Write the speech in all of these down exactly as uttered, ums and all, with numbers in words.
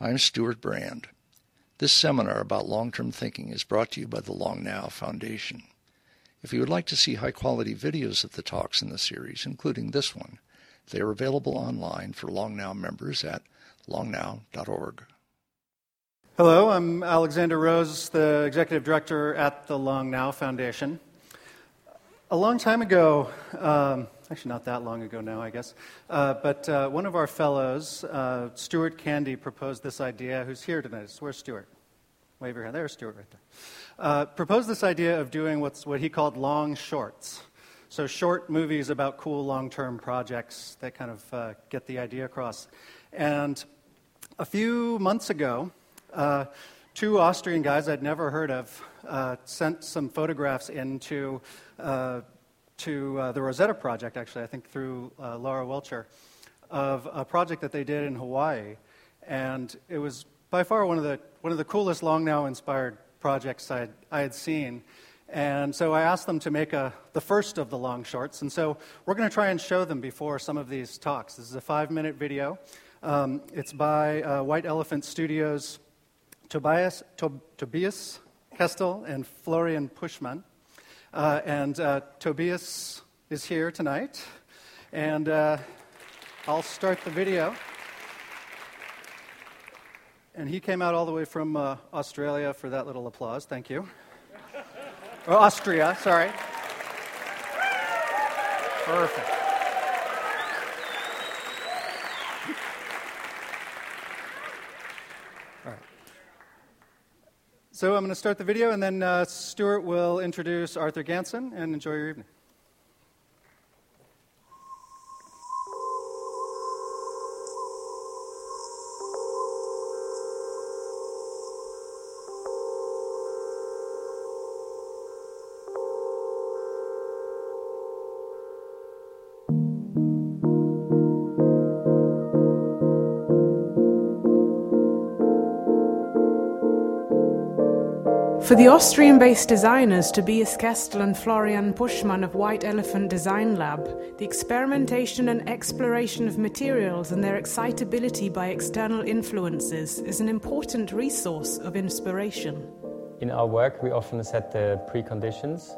I'm Stuart Brand. This seminar about long-term thinking is brought to you by the Long Now Foundation. If you would like to see high-quality videos of the talks in the series, including this one, they are available online for Long Now members at long now dot org. Hello, I'm Alexander Rose, the Executive Director at the Long Now Foundation. A long time ago, um, actually not that long ago now, I guess, uh, but uh, one of our fellows, uh, Stuart Candy, proposed this idea, who's here tonight. Where's Stuart? Wave your hand. There's Stuart right there. Uh, proposed this idea of doing what's what he called long shorts. So short movies about cool long-term projects that kind of uh, get the idea across. And a few months ago, uh, two Austrian guys I'd never heard of uh, sent some photographs into uh, to uh, the Rosetta Project, actually, I think through uh, Laura Welcher, of a project that they did in Hawaii. And it was by far one of the one of the coolest Long Now inspired projects I'd, I had seen. And so I asked them to make a, the first of the long shorts. And so we're going to try and show them before some of these talks. This is a five-minute video. Um, it's by uh, White Elephant Studios, Tobias, Tob- Tobias Kestel and Florian Puschmann. Uh, and uh, Tobias is here tonight. And uh, I'll start the video. And he came out all the way from uh, Australia for that little applause. Thank you. Or Austria, sorry. Perfect. All right. So I'm going to start the video, and then uh, Stuart will introduce Arthur Ganson, and enjoy your evening. For the Austrian-based designers Tobias Kestel and Florian Puschmann of White Elephant Design Lab, the experimentation and exploration of materials and their excitability by external influences is an important resource of inspiration. In our work, we often set the preconditions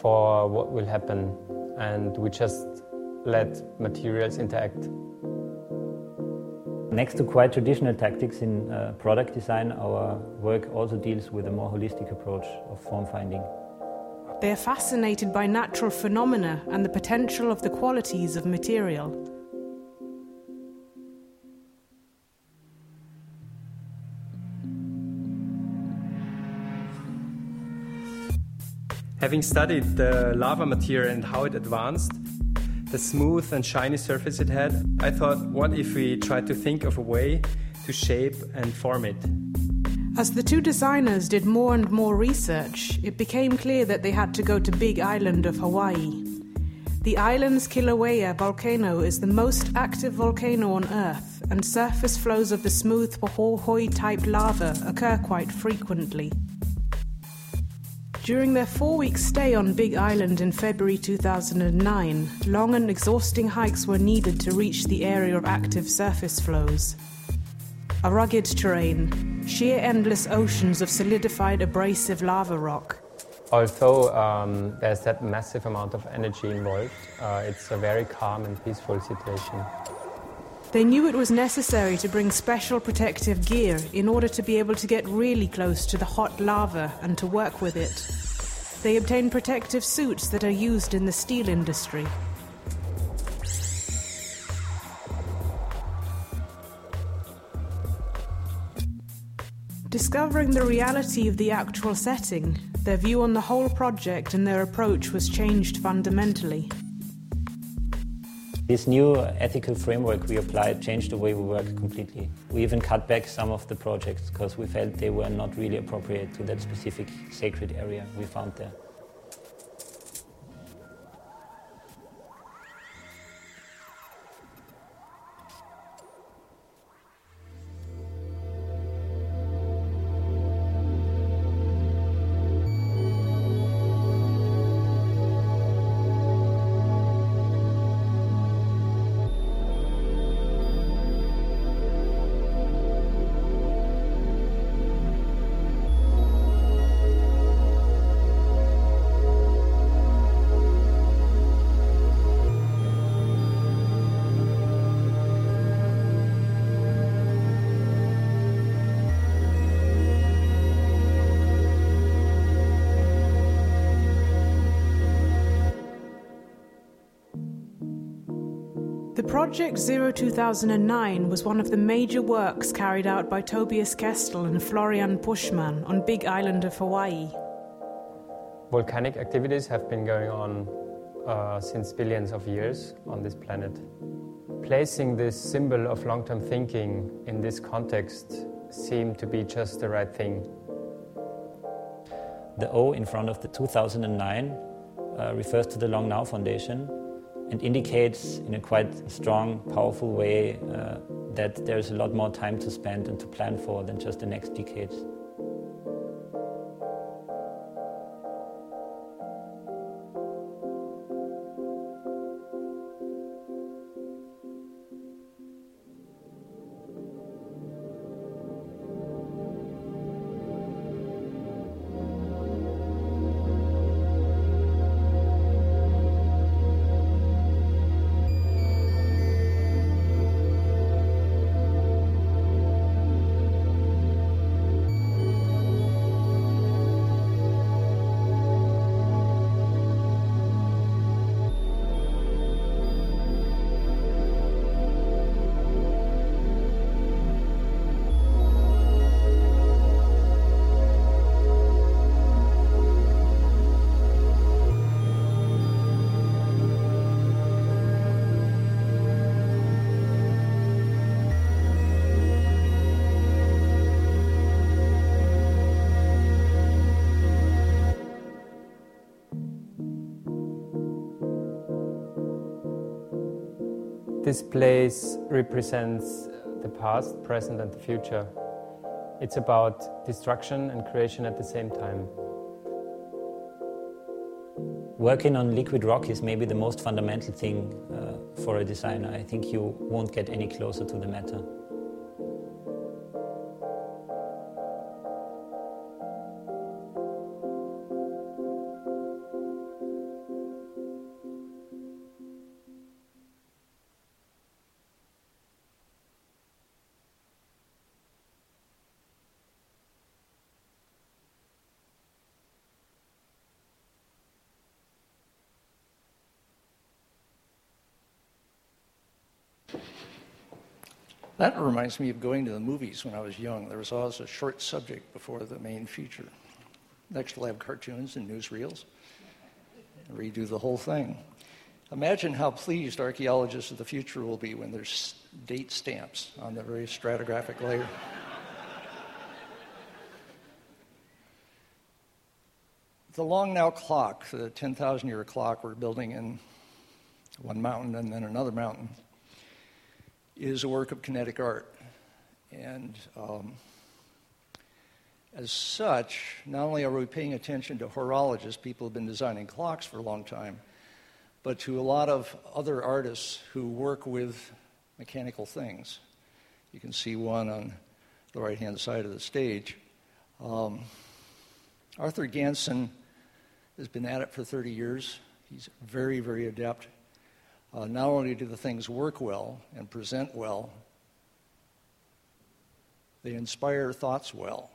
for what will happen, and we just let materials interact. Next to quite traditional tactics in uh, product design, our work also deals with a more holistic approach of form finding. They are fascinated by natural phenomena and the potential of the qualities of material. Having studied the lava material and how it advanced, the smooth and shiny surface it had, I thought, what if we tried to think of a way to shape and form it? As the two designers did more and more research, it became clear that they had to go to Big Island of Hawaii. The island's Kilauea volcano is the most active volcano on Earth, and surface flows of the smooth Pohohoi-type lava occur quite frequently. During their four-week stay on Big Island in February two thousand nine, long and exhausting hikes were needed to reach the area of active surface flows. A rugged terrain, sheer endless oceans of solidified abrasive lava rock. Although um, there's that massive amount of energy involved, uh, it's a very calm and peaceful situation. They knew it was necessary to bring special protective gear in order to be able to get really close to the hot lava and to work with it. They obtained protective suits that are used in the steel industry. Discovering the reality of the actual setting, their view on the whole project and their approach was changed fundamentally. This new ethical framework we applied changed the way we work completely. We even cut back some of the projects because we felt they were not really appropriate to that specific sacred area we found there. Project zero two thousand nine was one of the major works carried out by Tobias Kestel and Florian Puschmann on Big Island of Hawaii. Volcanic activities have been going on uh, since billions of years on this planet. Placing this symbol of long-term thinking in this context seemed to be just the right thing. The O in front of the two thousand nine uh, refers to the Long Now Foundation and indicates in a quite strong, powerful way uh, that there's a lot more time to spend and to plan for than just the next decades. This place represents the past, present, and the future. It's about destruction and creation at the same time. Working on liquid rock is maybe the most fundamental thing uh, for a designer. I think you won't get any closer to the matter. That reminds me of going to the movies when I was young. There was always a short subject before the main feature. Next, we'll have cartoons and newsreels. Redo the whole thing. Imagine how pleased archaeologists of the future will be when there's date stamps on the very stratigraphic layer. The Long Now clock, the ten thousand year clock we're building in one mountain and then another mountain, is a work of kinetic art. And um, as such, not only are we paying attention to horologists, people who've been designing clocks for a long time, but to a lot of other artists who work with mechanical things. You can see one on the right-hand side of the stage. Um, Arthur Ganson has been at it for thirty years. He's very, very adept. Uh, not only do the things work well and present well, they inspire thoughts well.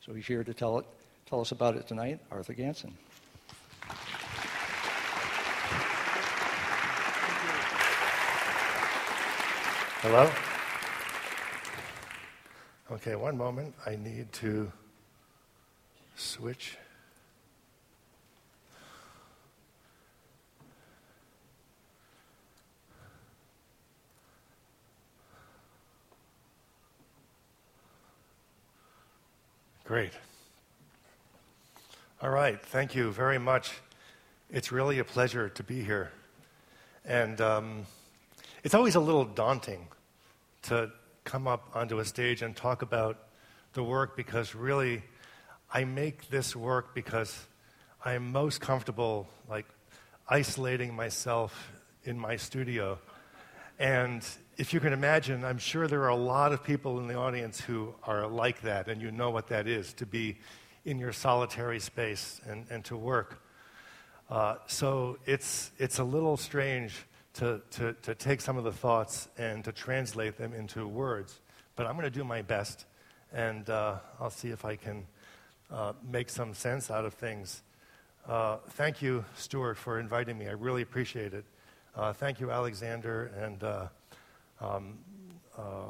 So he's here to tell it, tell us about it tonight, Arthur Ganson. Hello? Okay, one moment. I need to switch. Great. All right, thank you very much. It's really a pleasure to be here. And um, it's always a little daunting to come up onto a stage and talk about the work, because really I make this work because I'm most comfortable like isolating myself in my studio. And if you can imagine, I'm sure there are a lot of people in the audience who are like that, and you know what that is, to be in your solitary space and, and to work. Uh, so it's it's a little strange to, to, to take some of the thoughts and to translate them into words, but I'm going to do my best, and uh, I'll see if I can uh, make some sense out of things. Uh, thank you, Stuart, for inviting me. I really appreciate it. Uh, thank you, Alexander, and uh, um, uh,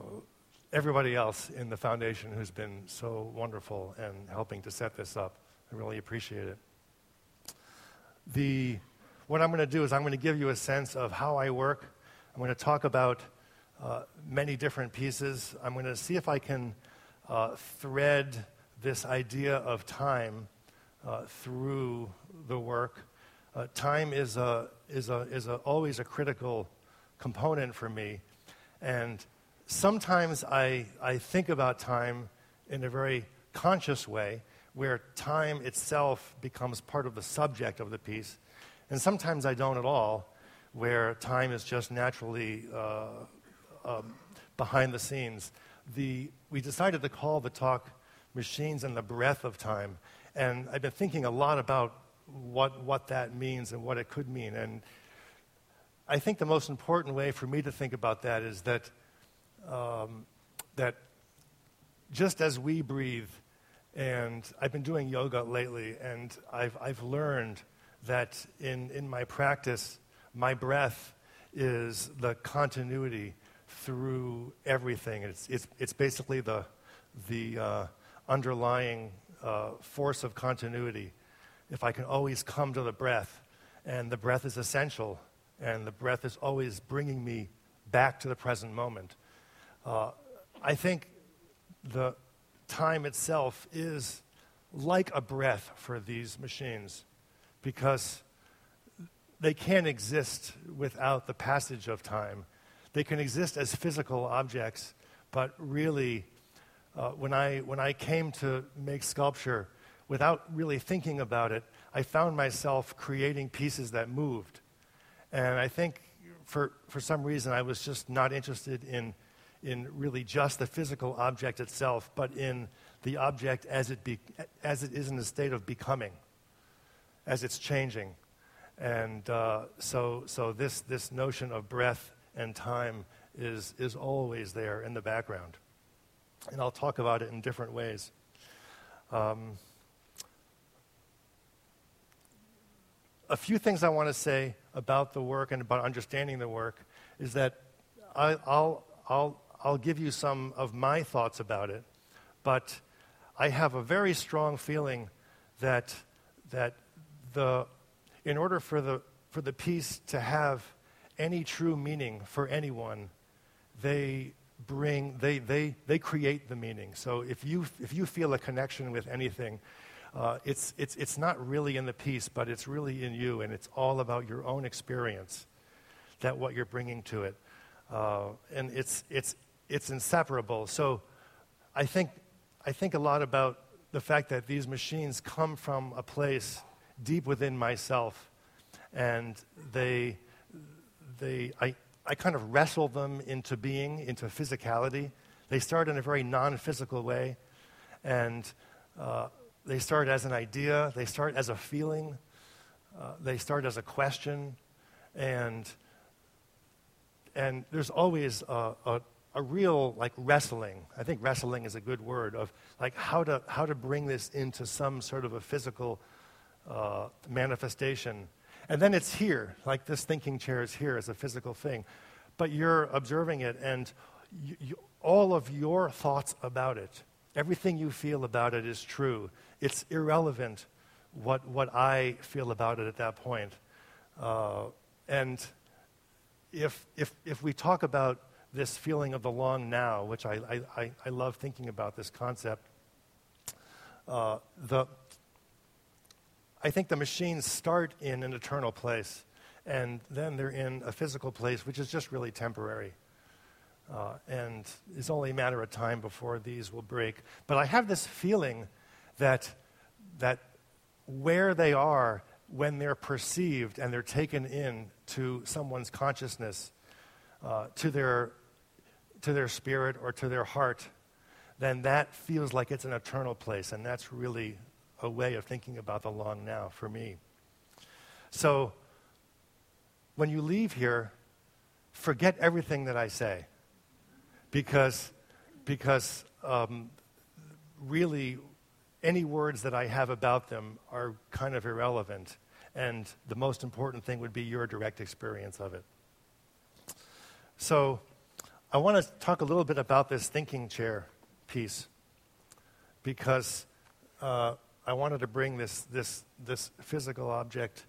everybody else in the foundation who's been so wonderful and helping to set this up. I really appreciate it. The, what I'm going to do is I'm going to give you a sense of how I work. I'm going to talk about uh, many different pieces. I'm going to see if I can uh, thread this idea of time uh, through the work. Uh, time is a is a is a, always a critical component for me, and sometimes I I think about time in a very conscious way, where time itself becomes part of the subject of the piece, and sometimes I don't at all, where time is just naturally uh, um, behind the scenes. The we decided to call the talk "Machines and the Breath of Time," and I've been thinking a lot about what what that means and what it could mean. And I think the most important way for me to think about that is that um, that just as we breathe, and I've been doing yoga lately, and I've I've learned that in, in my practice, my breath is the continuity through everything. It's it's it's basically the the uh, underlying uh, force of continuity. If I can always come to the breath, and the breath is essential, and the breath is always bringing me back to the present moment. Uh, I think the time itself is like a breath for these machines, because they can't exist without the passage of time. They can exist as physical objects, but really, uh, when I when I came to make sculpture, without really thinking about it, I found myself creating pieces that moved. And I think for for some reason I was just not interested in in really just the physical object itself, but in the object as it be, as it is in a state of becoming, as it's changing. And uh, so so this this notion of breath and time is is always there in the background. And I'll talk about it in different ways. Um, A few things I want to say about the work and about understanding the work is that I, I'll, I'll, I'll give you some of my thoughts about it, but I have a very strong feeling that that the in order for the for the piece to have any true meaning for anyone, they bring they they they create the meaning. So if you if you feel a connection with anything, Uh, it's it's it's not really in the piece, but it's really in you, and it's all about your own experience, that what you're bringing to it, uh, and it's it's it's inseparable. So, I think I think a lot about the fact that these machines come from a place deep within myself, and they they I I kind of wrestle them into being, into physicality. They start in a very non-physical way, and uh, They start as an idea, they start as a feeling, uh, they start as a question, and and there's always a, a, a real like wrestling. I think wrestling is a good word, of like how to how to bring this into some sort of a physical uh, manifestation. And then it's here, like this thinking chair is here as a physical thing, but you're observing it, and you, you, all of your thoughts about it, everything you feel about it is true. It's irrelevant what what I feel about it at that point. Uh, and if if if we talk about this feeling of the long now, which I I, I love thinking about this concept, uh, the I think the machines start in an eternal place, and then they're in a physical place, which is just really temporary. Uh, and it's only a matter of time before these will break. But I have this feeling that that where they are when they're perceived and they're taken in to someone's consciousness, uh, to their to their spirit or to their heart, then that feels like it's an eternal place, and that's really a way of thinking about the long now for me. So when you leave here, forget everything that I say. Because, because um, really, any words that I have about them are kind of irrelevant. And the most important thing would be your direct experience of it. So I want to talk a little bit about this thinking chair piece, because uh, I wanted to bring this this this physical object.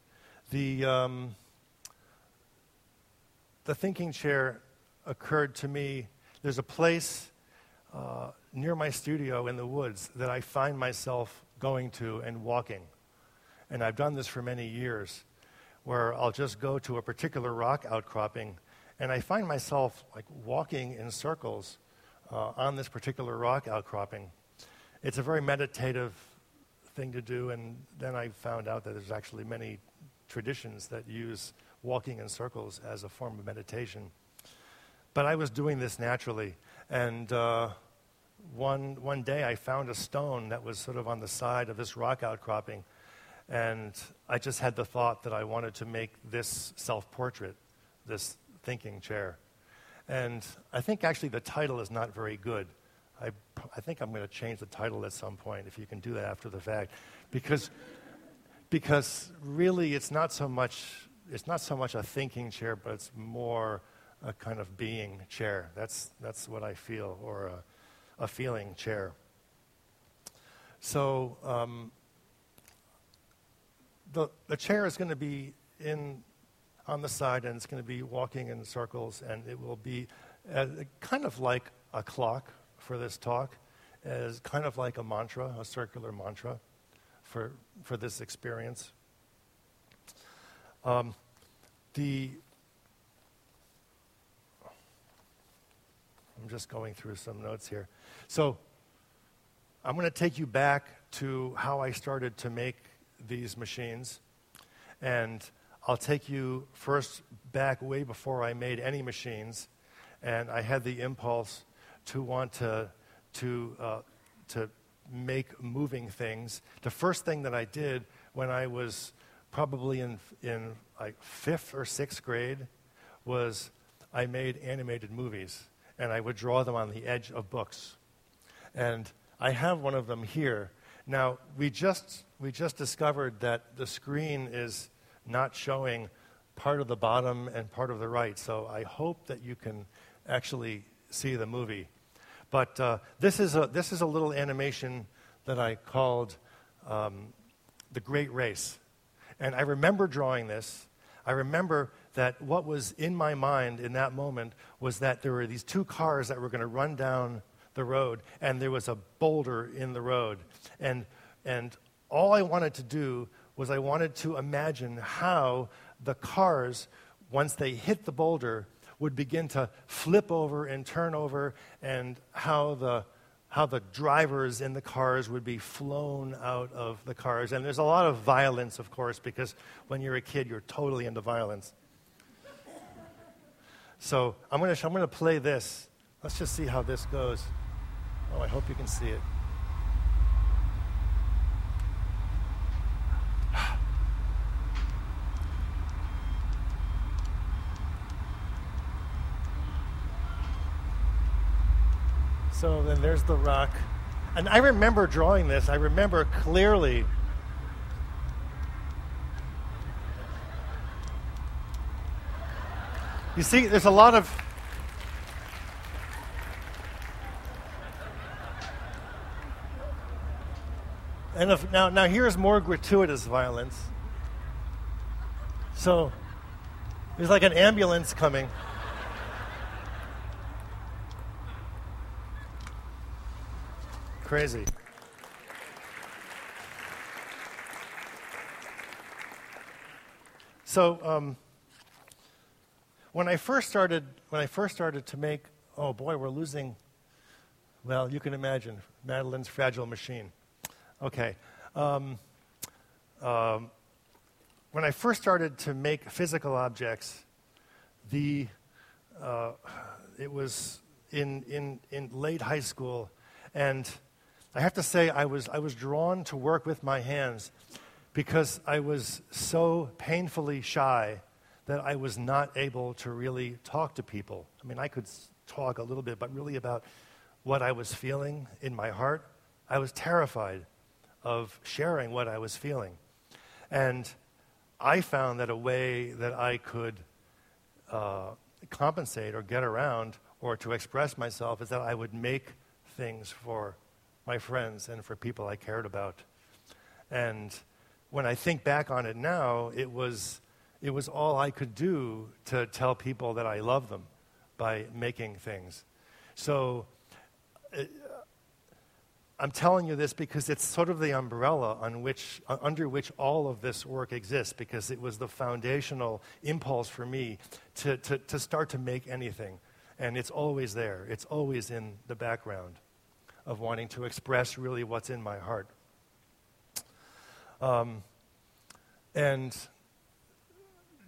The um, the thinking chair occurred to me. There's a place uh, near my studio in the woods that I find myself going to and walking. And I've done this for many years, where I'll just go to a particular rock outcropping, and I find myself like walking in circles uh, on this particular rock outcropping. It's a very meditative thing to do, and then I found out that there's actually many traditions that use walking in circles as a form of meditation. But I was doing this naturally, and uh, one one day I found a stone that was sort of on the side of this rock outcropping, and I just had the thought that I wanted to make this self-portrait, this thinking chair. And I think actually the title is not very good. I, I think I'm going to change the title at some point, if you can do that after the fact, because because really it's not so much it's not so much a thinking chair, but it's more a kind of being chair. That's that's what I feel, or a, a feeling chair. So um, the the chair is going to be in on the side, and it's going to be walking in circles, and it will be uh, kind of like a clock. For this talk is kind of like a mantra, a circular mantra for for this experience. Um, the I'm just going through some notes here. So I'm going to take you back to how I started to make these machines, and I'll take you first back way before I made any machines, and I had the impulse to want to to uh, to make moving things. The first thing that I did when I was probably in in like fifth or sixth grade was I made animated movies, and I would draw them on the edge of books. And I have one of them here. Now we just we just discovered that the screen is not showing part of the bottom and part of the right. So I hope that you can actually see the movie. But uh, this is a this is a little animation that I called um, The Great Race. And I remember drawing this. I remember that what was in my mind in that moment was that there were these two cars that were going to run down the road, and there was a boulder in the road. And and all I wanted to do was I wanted to imagine how the cars, once they hit the boulder, would begin to flip over and turn over, and how the how the drivers in the cars would be flown out of the cars. And there's a lot of violence, of course, because when you're a kid, you're totally into violence. So I'm gonna I'm gonna play this. Let's just see how this goes. Oh, I hope you can see it. So then there's the rock. And I remember drawing this. I remember clearly. You see, there's a lot of... And if, now, now here's more gratuitous violence. So there's like an ambulance coming. Crazy. So um, when I first started, when I first started to make, oh boy, we're losing. Well, you can imagine Madeline's fragile machine. Okay. Um, um, when I first started to make physical objects, the uh, it was in in in late high school, and I have to say I was I was drawn to work with my hands because I was so painfully shy that I was not able to really talk to people. I mean, I could talk a little bit, but really about what I was feeling in my heart. I was terrified of sharing what I was feeling. And I found that a way that I could uh, compensate or get around or to express myself is that I would make things for my friends and for people I cared about. And when I think back on it now, it was it was all I could do to tell people that I love them by making things. So uh, I'm telling you this because it's sort of the umbrella on which, uh, under which all of this work exists, because it was the foundational impulse for me to, to, to start to make anything. And it's always there. It's always in the background of wanting to express really what's in my heart. Um, and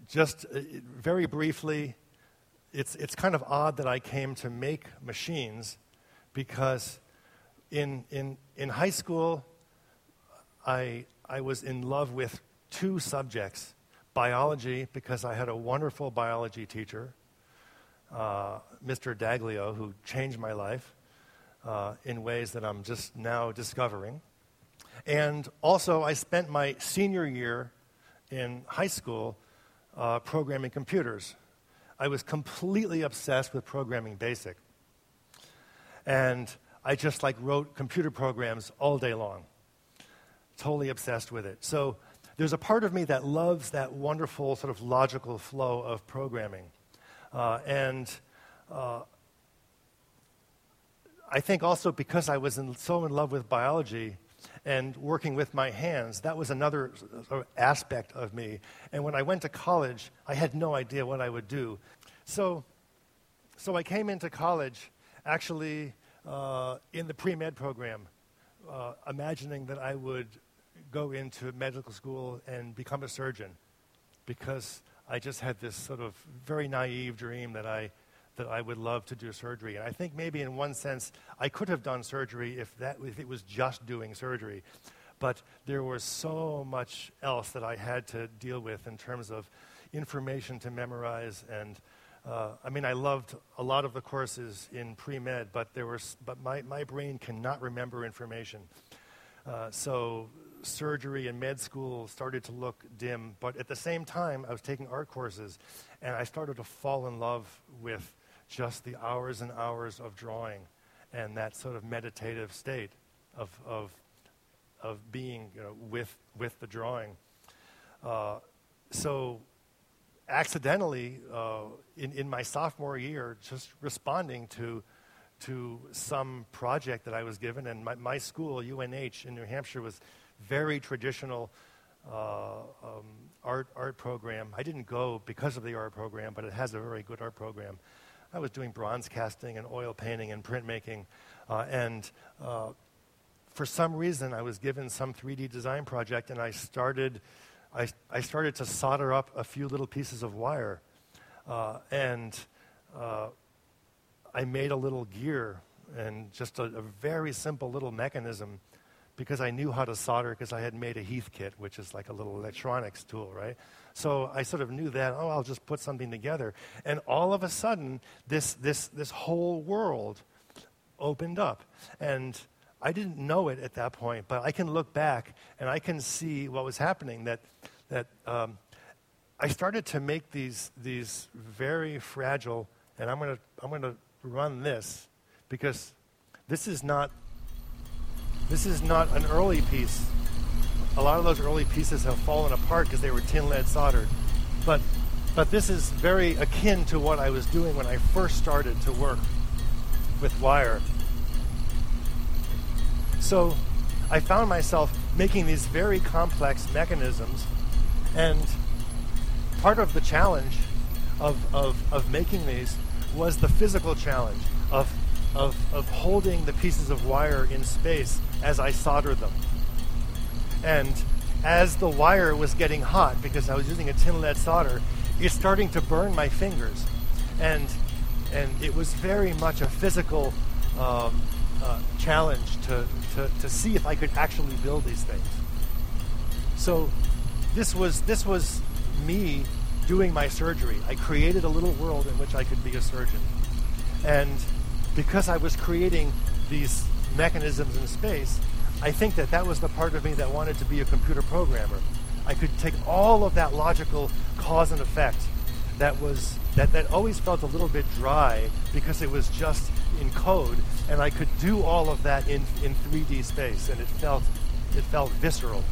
just uh, very briefly, it's it's kind of odd that I came to make machines, because in in in high school, I I was in love with two subjects: biology, because I had a wonderful biology teacher, uh, Mister Daglio, who changed my life uh, in ways that I'm just now discovering. And also, I spent my senior year in high school uh, programming computers. I was completely obsessed with programming BASIC. And I just like wrote computer programs all day long. Totally obsessed with it. So there's a part of me that loves that wonderful sort of logical flow of programming. Uh, and uh, I think also because I was in, so in love with biology, and working with my hands, that was another sort of aspect of me. And when I went to college, I had no idea what I would do. So, so I came into college actually uh, in the pre-med program, uh, imagining that I would go into medical school and become a surgeon, because I just had this sort of very naive dream that I that I would love to do surgery. And I think maybe in one sense, I could have done surgery if that if it was just doing surgery. But there was so much else that I had to deal with in terms of information to memorize. And uh, I mean, I loved a lot of the courses in pre-med, but there was, but my, my brain cannot remember information. Uh, so surgery and med school started to look dim. But at the same time, I was taking art courses, and I started to fall in love with just the hours and hours of drawing and that sort of meditative state of of, of being, you know, with with the drawing. Uh, so accidentally, uh, in, in my sophomore year, just responding to to some project that I was given, and my, my school, U N H in New Hampshire, was very traditional uh, um, art art program. I didn't go because of the art program, but it has a very good art program. I was doing bronze casting and oil painting and printmaking, uh, and uh, for some reason I was given some three D design project, and I started, I, I started to solder up a few little pieces of wire, uh, and uh, I made a little gear and just a, a very simple little mechanism, because I knew how to solder, because I had made a Heath kit, which is like a little electronics tool, right? So I sort of knew that, oh, I'll just put something together. And all of a sudden, this this this whole world opened up. And I didn't know it at that point, but I can look back and I can see what was happening, that that um, I started to make these these very fragile, and I'm gonna I'm gonna run this, because this is not This is not an early piece. A lot of those early pieces have fallen apart because they were tin lead soldered. But but this is very akin to what I was doing when I first started to work with wire. So I found myself making these very complex mechanisms, and part of the challenge of of, of making these was the physical challenge of Of, of holding the pieces of wire in space as I solder them. And as the wire was getting hot, because I was using a tin lead solder, it's starting to burn my fingers. And and it was very much a physical um, uh, challenge to, to, to see if I could actually build these things. So this was this was me doing my surgery. I created a little world in which I could be a surgeon. And because I was creating these mechanisms in space, I think that that was the part of me that wanted to be a computer programmer. I could take all of that logical cause and effect that was that, that always felt a little bit dry because it was just in code, and I could do all of that in, in three D space, and it felt it felt visceral.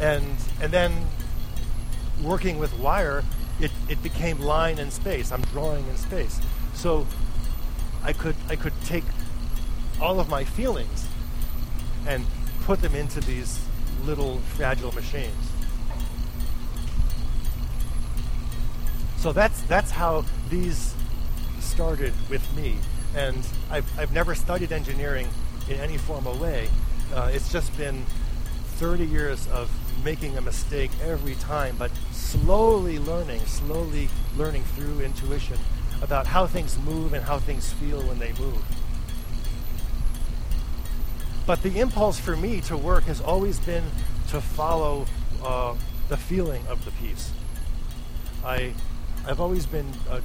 And and then working with wire, it, it became line and space. I'm drawing in space. So I could I could take all of my feelings and put them into these little fragile machines. So that's that's how these started with me, and I've, I've never studied engineering in any formal way. Uh, it's just been thirty years of making a mistake every time, but slowly learning, slowly learning through intuition about how things move and how things feel when they move. But the impulse for me to work has always been to follow uh, the feeling of the piece. I, I've always been uh,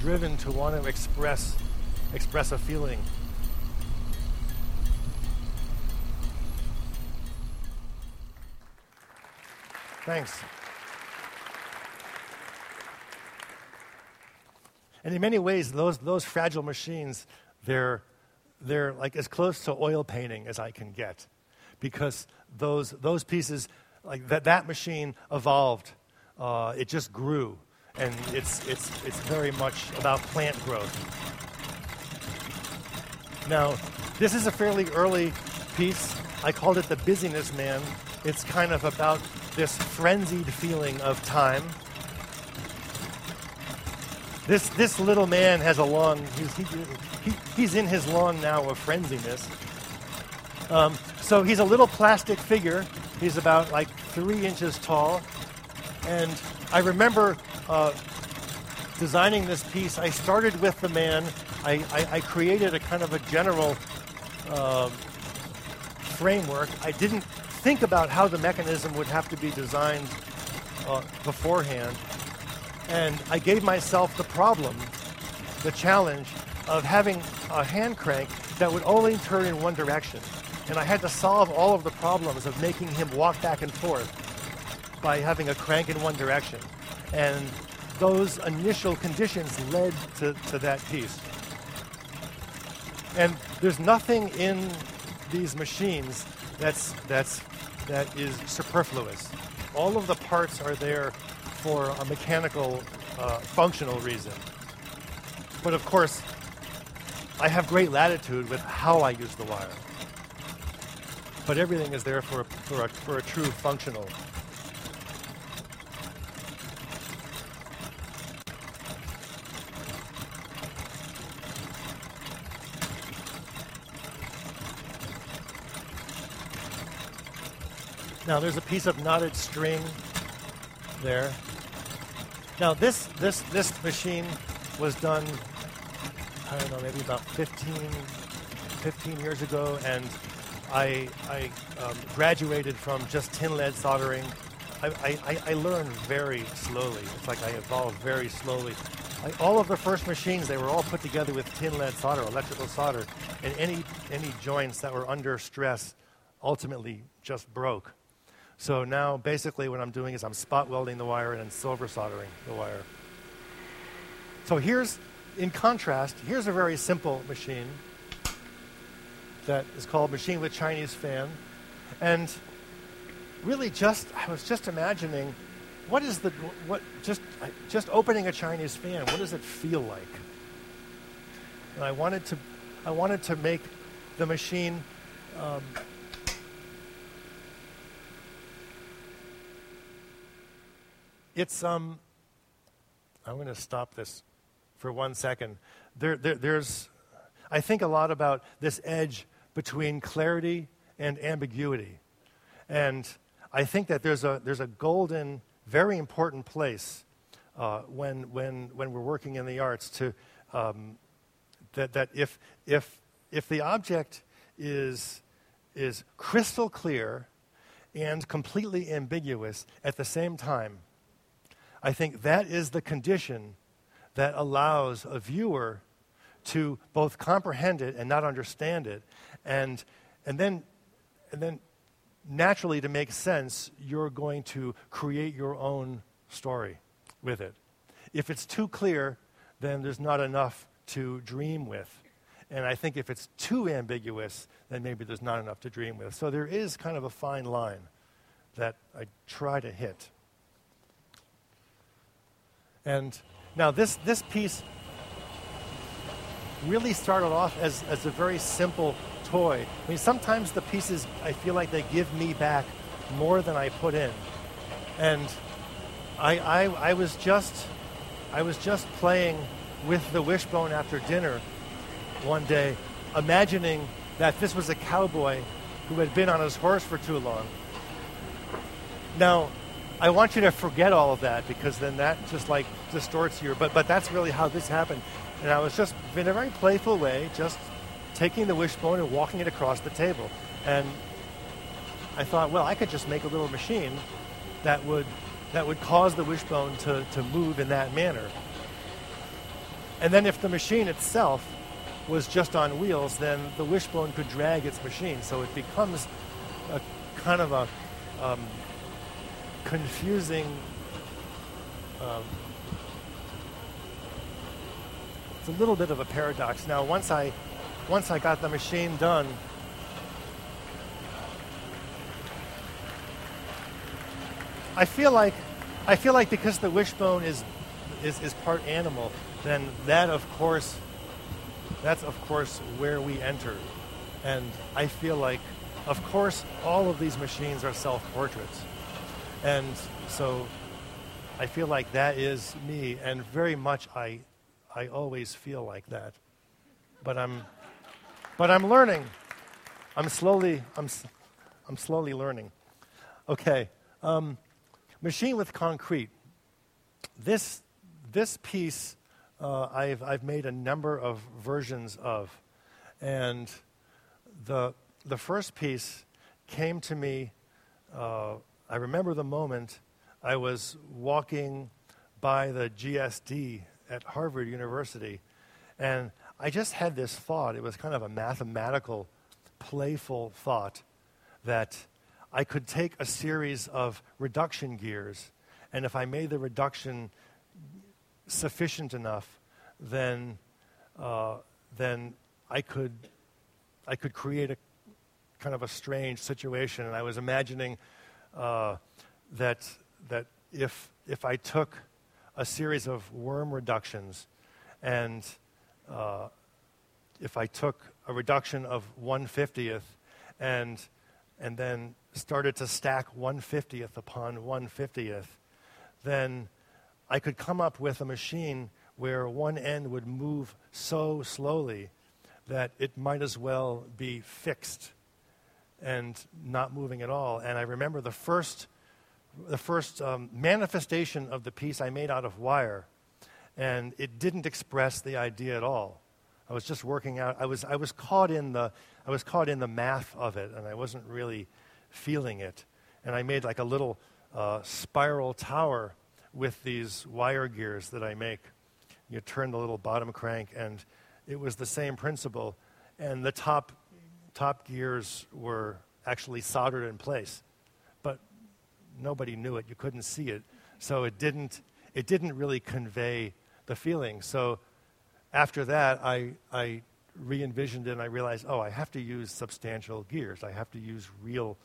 driven to want to express, express a feeling. Thanks. And in many ways, those, those fragile machines, they're, they're like as close to oil painting as I can get, because those, those pieces, like that, that machine evolved. Uh, it just grew, and it's, it's, it's very much about plant growth. Now, this is a fairly early piece. I called it The Busyness Man. It's kind of about this frenzied feeling of time. This, this little man has a long, he's, he, he, he's in his long now of frenziness. Um, so he's a little plastic figure. He's about like three inches tall. And I remember uh, designing this piece. I started with the man. I, I, I created a kind of a general uh, framework. I didn't think about how the mechanism would have to be designed uh, beforehand. And I gave myself the problem, the challenge, of having a hand crank that would only turn in one direction. And I had to solve all of the problems of making him walk back and forth by having a crank in one direction. And those initial conditions led to, to that piece. And there's nothing in these machines that's, that's, that is superfluous. All of the parts are there for a mechanical, uh, functional reason. But of course, I have great latitude with how I use the wire. But everything is there for, for, a, for a true functional. Now there's a piece of knotted string there. Now this this this machine was done, I don't know, maybe about fifteen years ago, and I I um, graduated from just tin lead soldering. I, I, I learned very slowly. It's like I evolved very slowly. I, all of the first machines, they were all put together with tin lead solder, electrical solder, and any any joints that were under stress ultimately just broke. So now, basically, what I'm doing is I'm spot welding the wire and silver soldering the wire. So here's, in contrast, here's a very simple machine that is called Machine with Chinese Fan. And really just, I was just imagining, what is the, what, just, just opening a Chinese fan, what does it feel like? And I wanted to, I wanted to make the machine, um, It's, um, I'm going to stop this for one second. There, there, there's, I think a lot about this edge between clarity and ambiguity. And I think that there's a, there's a golden, very important place uh, when, when, when we're working in the arts to, um, that, that if, if, if the object is, is crystal clear and completely ambiguous at the same time, I think that is the condition that allows a viewer to both comprehend it and not understand it, and and then and then naturally, to make sense, you're going to create your own story with it. If it's too clear, then there's not enough to dream with. And I think if it's too ambiguous, then maybe there's not enough to dream with. So there is kind of a fine line that I try to hit. And now this, this piece really started off as, as a very simple toy. I mean, sometimes the pieces, I feel like they give me back more than I put in. And I, I, I was just, I was just playing with the wishbone after dinner one day, imagining that this was a cowboy who had been on his horse for too long. Now, I want you to forget all of that, because then that just like distorts you. But but that's really how this happened. And I was just, in a very playful way, just taking the wishbone and walking it across the table. And I thought, well, I could just make a little machine that would that would cause the wishbone to, to move in that manner. And then if the machine itself was just on wheels, then the wishbone could drag its machine. So it becomes a kind of a um, confusing um, it's a little bit of a paradox. Now once I once I got the machine done, I feel like I feel like because the wishbone is is, is part animal, then that of course That's, of course, where we enter. And I feel like, of course, all of these machines are self-portraits. And so I feel like that is me, and very much I I always feel like that. But I'm but I'm learning. I'm slowly I'm I'm slowly learning. Okay. Um, machine with concrete. This this piece Uh, I've I've made a number of versions of, and the the first piece came to me. Uh, I remember the moment I was walking by the G S D at Harvard University, and I just had this thought. It was kind of a mathematical, playful thought that I could take a series of reduction gears, and if I made the reduction sufficient enough, then uh, then I could I could create a kind of a strange situation. And I was imagining uh, that that if if I took a series of worm reductions, and uh, if I took a reduction of one fiftieth, and and then started to stack one fiftieth upon one fiftieth, then I could come up with a machine where one end would move so slowly that it might as well be fixed and not moving at all. And I remember the first, the first um, manifestation of the piece I made out of wire, and it didn't express the idea at all. I was just working out. I was I was caught in the I was caught in the math of it, and I wasn't really feeling it. And I made like a little uh, spiral tower with these wire gears that I make. You turn the little bottom crank, and it was the same principle. And the top top gears were actually soldered in place, but nobody knew it. You couldn't see it, so it didn't it didn't really convey the feeling. So after that, I I re-envisioned it, and I realized, oh, I have to use substantial gears. I have to use real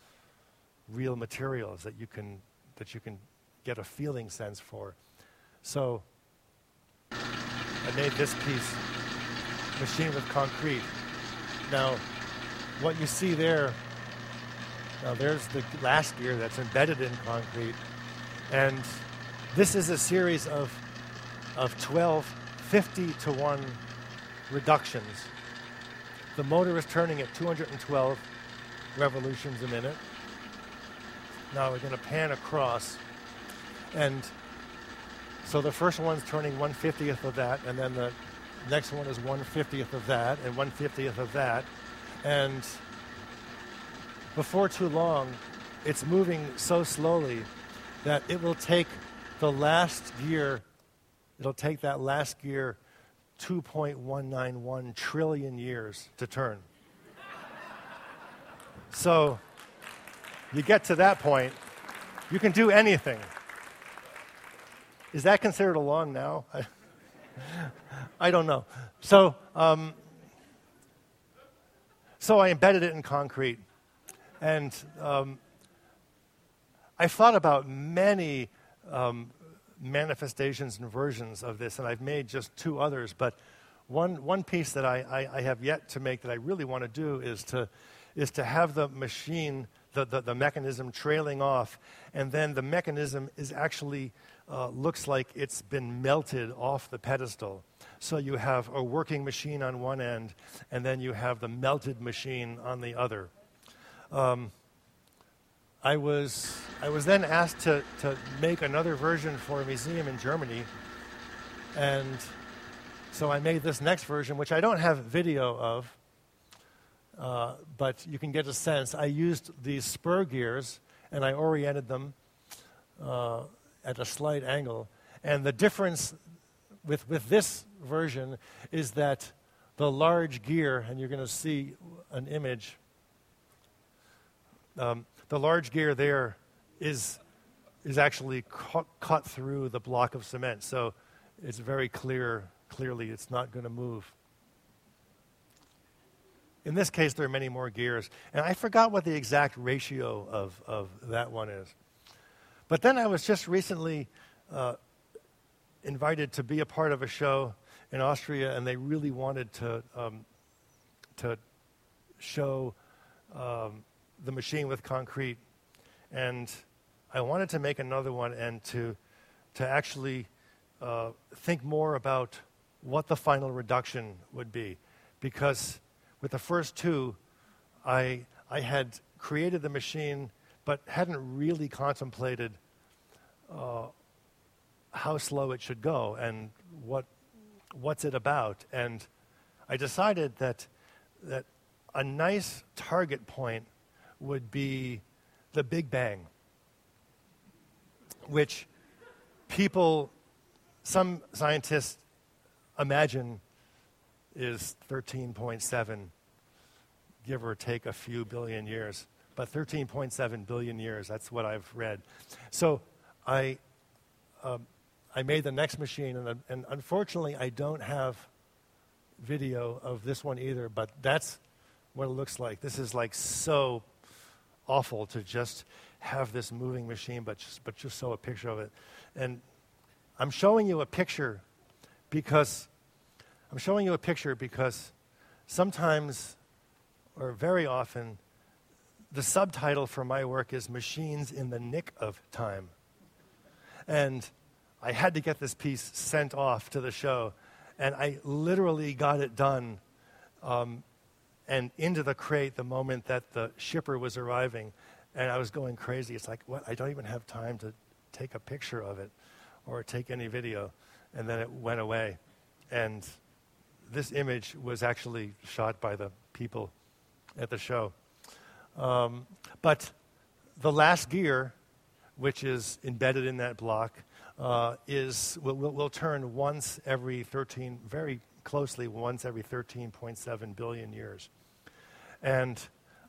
real materials that you can that you can. get a feeling sense for. So I made this piece, machine with concrete. Now, what you see there, now there's the last gear that's embedded in concrete, and this is a series of of twelve fifty to one reductions. The motor is turning at two hundred twelve revolutions a minute. Now we're going to pan across. And so the first one's turning one fiftieth of that, and then the next one is one fiftieth of that, and one fiftieth of that, and before too long, it's moving so slowly that it will take the last gear. It'll take that last gear two point one nine one trillion years to turn. So you get to that point, you can do anything. Is that considered a long now? I, I don't know. So, um, so I embedded it in concrete. And um, I thought about many um, manifestations and versions of this, and I've made just two others. But one one piece that I, I, I have yet to make that I really want to do is to is to have the machine, the, the, the mechanism trailing off, and then the mechanism is actually uh, looks like it's been melted off the pedestal. So you have a working machine on one end, and then you have the melted machine on the other. Um, I was I was then asked to, to make another version for a museum in Germany, and so I made this next version, which I don't have video of, uh, but you can get a sense. I used these spur gears, and I oriented them uh, at a slight angle, and the difference with, with this version is that the large gear, and you're going to see an image, um, the large gear there is is actually cu- cut through the block of cement, so it's very clear. Clearly, it's not going to move. In this case, there are many more gears, and I forgot what the exact ratio of of that one is. But then I was just recently uh, invited to be a part of a show in Austria, and they really wanted to um, to show. Um, the machine with concrete, and I wanted to make another one and to to actually uh, think more about what the final reduction would be, because with the first two, I I had created the machine but hadn't really contemplated uh, how slow it should go and what what's it about, and I decided that that a nice target point would be the Big Bang, which people, some scientists imagine is thirteen point seven, give or take a few billion years, but thirteen point seven billion years, that's what I've read. So I um, I made the next machine, and, and unfortunately I don't have video of this one either, but that's what it looks like. This is like so awful to just have this moving machine, but just, but just show a picture of it. And I'm showing you a picture because I'm showing you a picture because sometimes, or very often, the subtitle for my work is "Machines in the Nick of Time," and I had to get this piece sent off to the show, and I literally got it done. Um, and into the crate the moment that the shipper was arriving, and I was going crazy. It's like, what? I don't even have time to take a picture of it or take any video. And then it went away. And this image was actually shot by the people at the show. Um, but the last gear, which is embedded in that block, uh, is will, will, will turn once every thirteen, very closely once every thirteen point seven billion years. And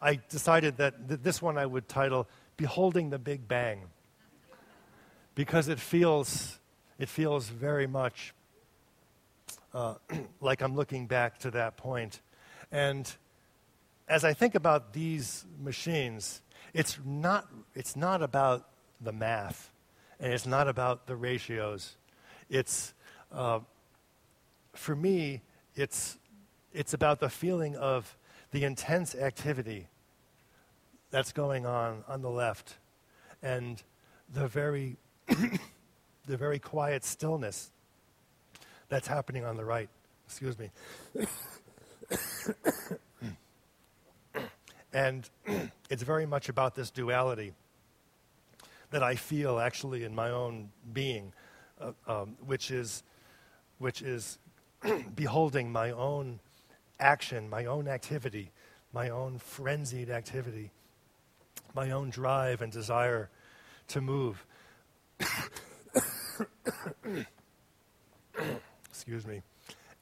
I decided that th- this one I would title Beholding the Big Bang, because it feels it feels very much uh, like I'm looking back to that point. And as I think about these machines, it's not it's not about the math, and it's not about the ratios. It's uh, For me, it's it's about the feeling of the intense activity that's going on on the left, and the very the very quiet stillness that's happening on the right. Excuse me. And it's very much about this duality that I feel actually in my own being, uh, um, which is which is. beholding my own action, my own activity, my own frenzied activity, my own drive and desire to move. Excuse me.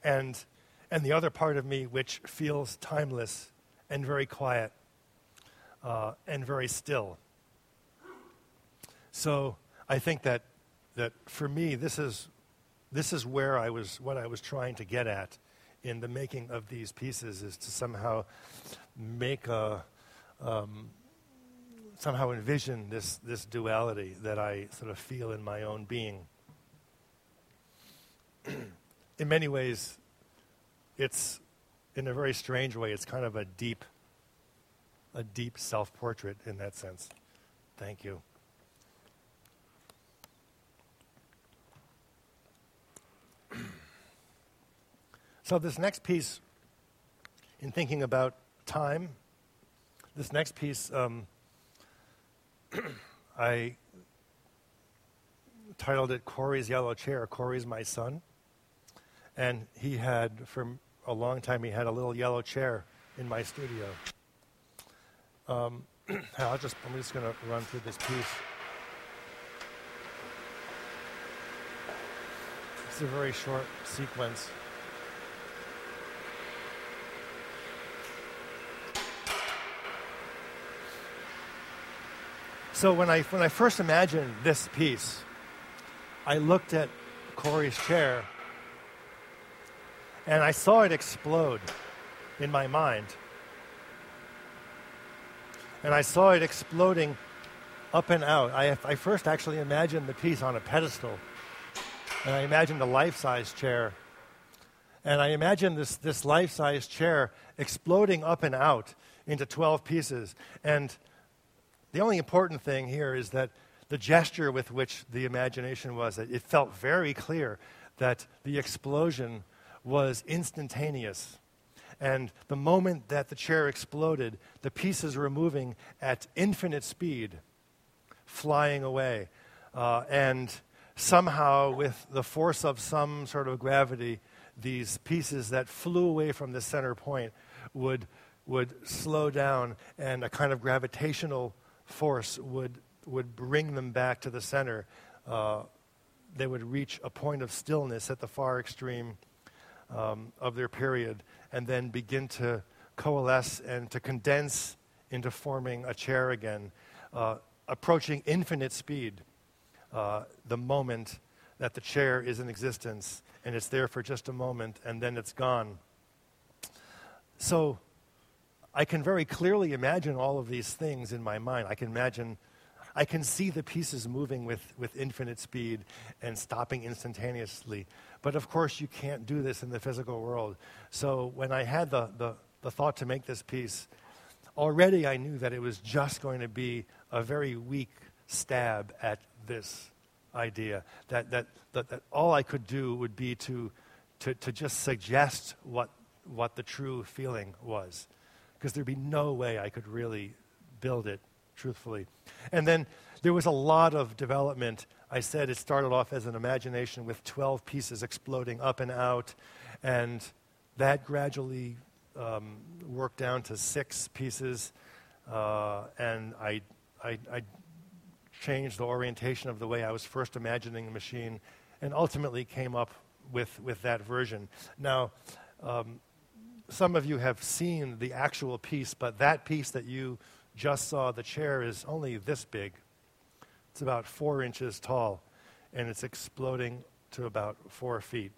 And and the other part of me which feels timeless and very quiet uh, and very still. So I think that that for me, this is this is where I was what I was trying to get at in the making of these pieces, is to somehow make a um, somehow envision this this duality that I sort of feel in my own being. In many ways, it's in a very strange way. It's kind of a deep, a deep self-portrait in that sense. Thank you. So this next piece, in thinking about time, this next piece, um, I titled it Corey's Yellow Chair. Corey's my son. And he had, for a long time, he had a little yellow chair in my studio. Um, I'll just, I'm just going to run through this piece. It's a very short sequence. So when I when I first imagined this piece, I looked at Corey's chair, and I saw it explode in my mind. And I saw it exploding up and out. I, I first actually imagined the piece on a pedestal. And I imagined a life-size chair. And I imagined this, this life-size chair exploding up and out into twelve pieces. And the only important thing here is that the gesture with which the imagination was, that it felt very clear that the explosion was instantaneous. And the moment that the chair exploded, the pieces were moving at infinite speed, flying away. Uh, and somehow, with the force of some sort of gravity, these pieces that flew away from the center point would would slow down, and a kind of gravitational force would would bring them back to the center. Uh, they would reach a point of stillness at the far extreme Um, of their period, and then begin to coalesce and to condense into forming a chair again, uh, approaching infinite speed uh, the moment that the chair is in existence, and it's there for just a moment, and then it's gone. So I can very clearly imagine all of these things in my mind. I can imagine, I can see the pieces moving with, with infinite speed and stopping instantaneously. But of course, you can't do this in the physical world. So when I had the, the, the thought to make this piece, already I knew that it was just going to be a very weak stab at this idea, that that, that, that all I could do would be to, to, to just suggest what, what the true feeling was, because there'd be no way I could really build it truthfully. And then there was a lot of development. I said it started off as an imagination with twelve pieces exploding up and out, and that gradually um, worked down to six pieces, uh, and I, I, I changed the orientation of the way I was first imagining the machine, and ultimately came up with, with that version. Now, um, some of you have seen the actual piece, but that piece that you just saw, the chair, is only this big. It's about four inches tall, and it's exploding to about four feet.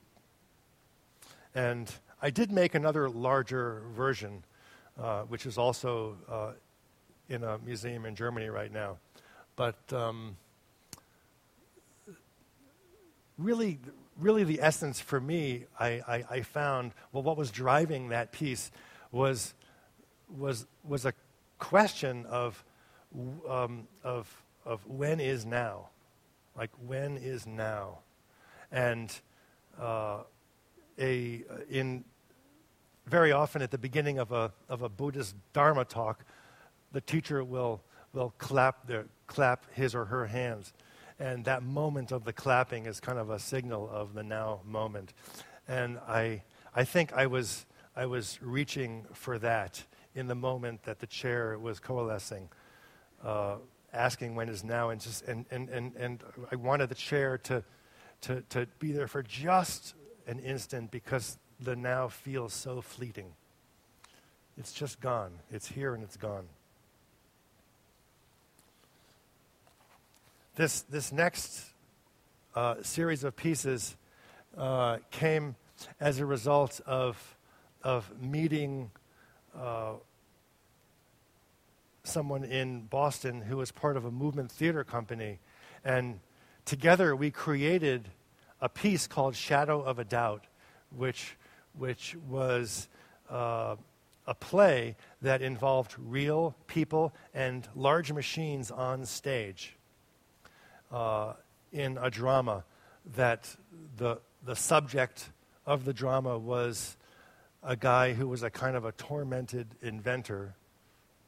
And I did make another larger version, uh, which is also uh, in a museum in Germany right now. But um, really, really the essence for me, I, I, I found, well, what was driving that piece was was was a question of um, of of when is now, like when is now, and uh, a in very often at the beginning of a of a Buddhist Dharma talk, the teacher will will clap their clap his or her hands, and that moment of the clapping is kind of a signal of the now moment, and I I think I was I was reaching for that in the moment that the chair was coalescing. Uh, asking when is now, and just and, and, and, and I wanted the chair to, to to be there for just an instant, because the now feels so fleeting. It's just gone. It's here and it's gone. This, this next uh, series of pieces uh, came as a result of, of meeting uh, someone in Boston who was part of a movement theater company. And together we created a piece called Shadow of a Doubt, which, which was uh, a play that involved real people and large machines on stage. Uh, in a drama that the the subject of the drama was a guy who was a kind of a tormented inventor,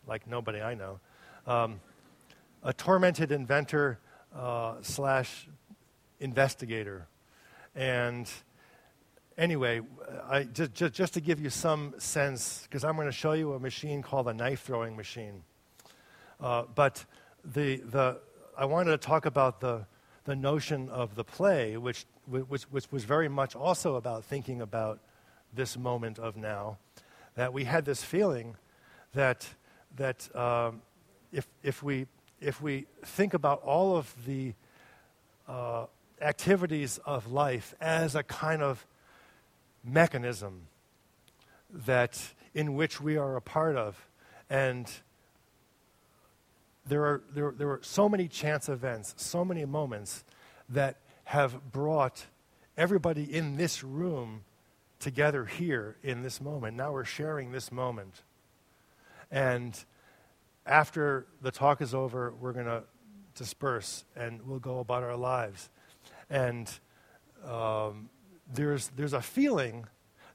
like nobody I know, um, a tormented inventor uh, slash investigator. And anyway, I, just, just, just to give you some sense, because I'm going to show you a machine called a knife-throwing machine. Uh, but the the... I wanted to talk about the, the notion of the play, which, which, which was very much also about thinking about this moment of now, that we had this feeling that that um, if, if, we, if we think about all of the uh, activities of life as a kind of mechanism that in which we are a part of, and There are there, there were so many chance events, so many moments that have brought everybody in this room together here in this moment. Now we're sharing this moment. And after the talk is over, we're going to disperse and we'll go about our lives. And um, there's there's a feeling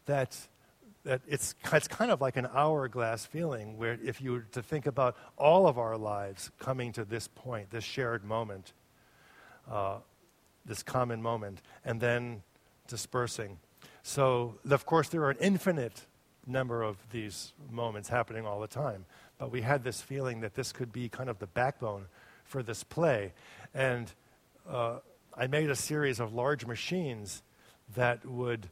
that that it's, it's kind of like an hourglass feeling where if you were to think about all of our lives coming to this point, this shared moment, uh, this common moment, and then dispersing. So, of course, there are an infinite number of these moments happening all the time, but we had this feeling that this could be kind of the backbone for this play. And uh, I made a series of large machines that would...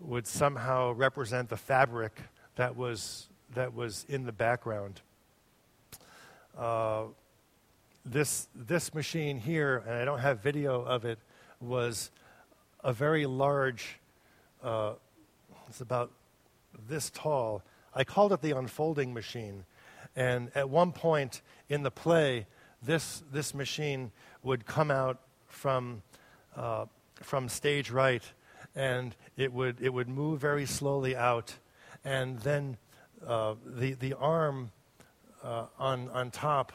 would somehow represent the fabric that was that was in the background. Uh, this this machine here, and I don't have video of it, was a very large. Uh, it's about this tall. I called it the unfolding machine, and at one point in the play, this this machine would come out from uh, from stage right. And it would it would move very slowly out, and then uh, the the arm uh, on on top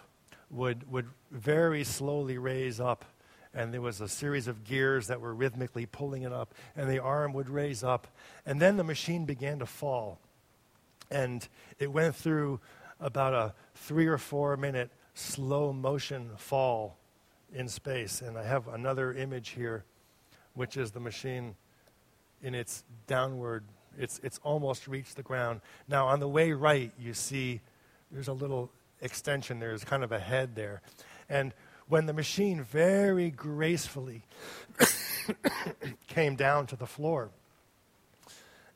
would would very slowly raise up, and there was a series of gears that were rhythmically pulling it up, and the arm would raise up, and then the machine began to fall, and it went through about a three or four minute slow motion fall in space. And I have another image here, which is the machine. In its downward, it's it's almost reached the ground. Now on the way right, you see there's a little extension. There's kind of a head there. And when the machine very gracefully came down to the floor,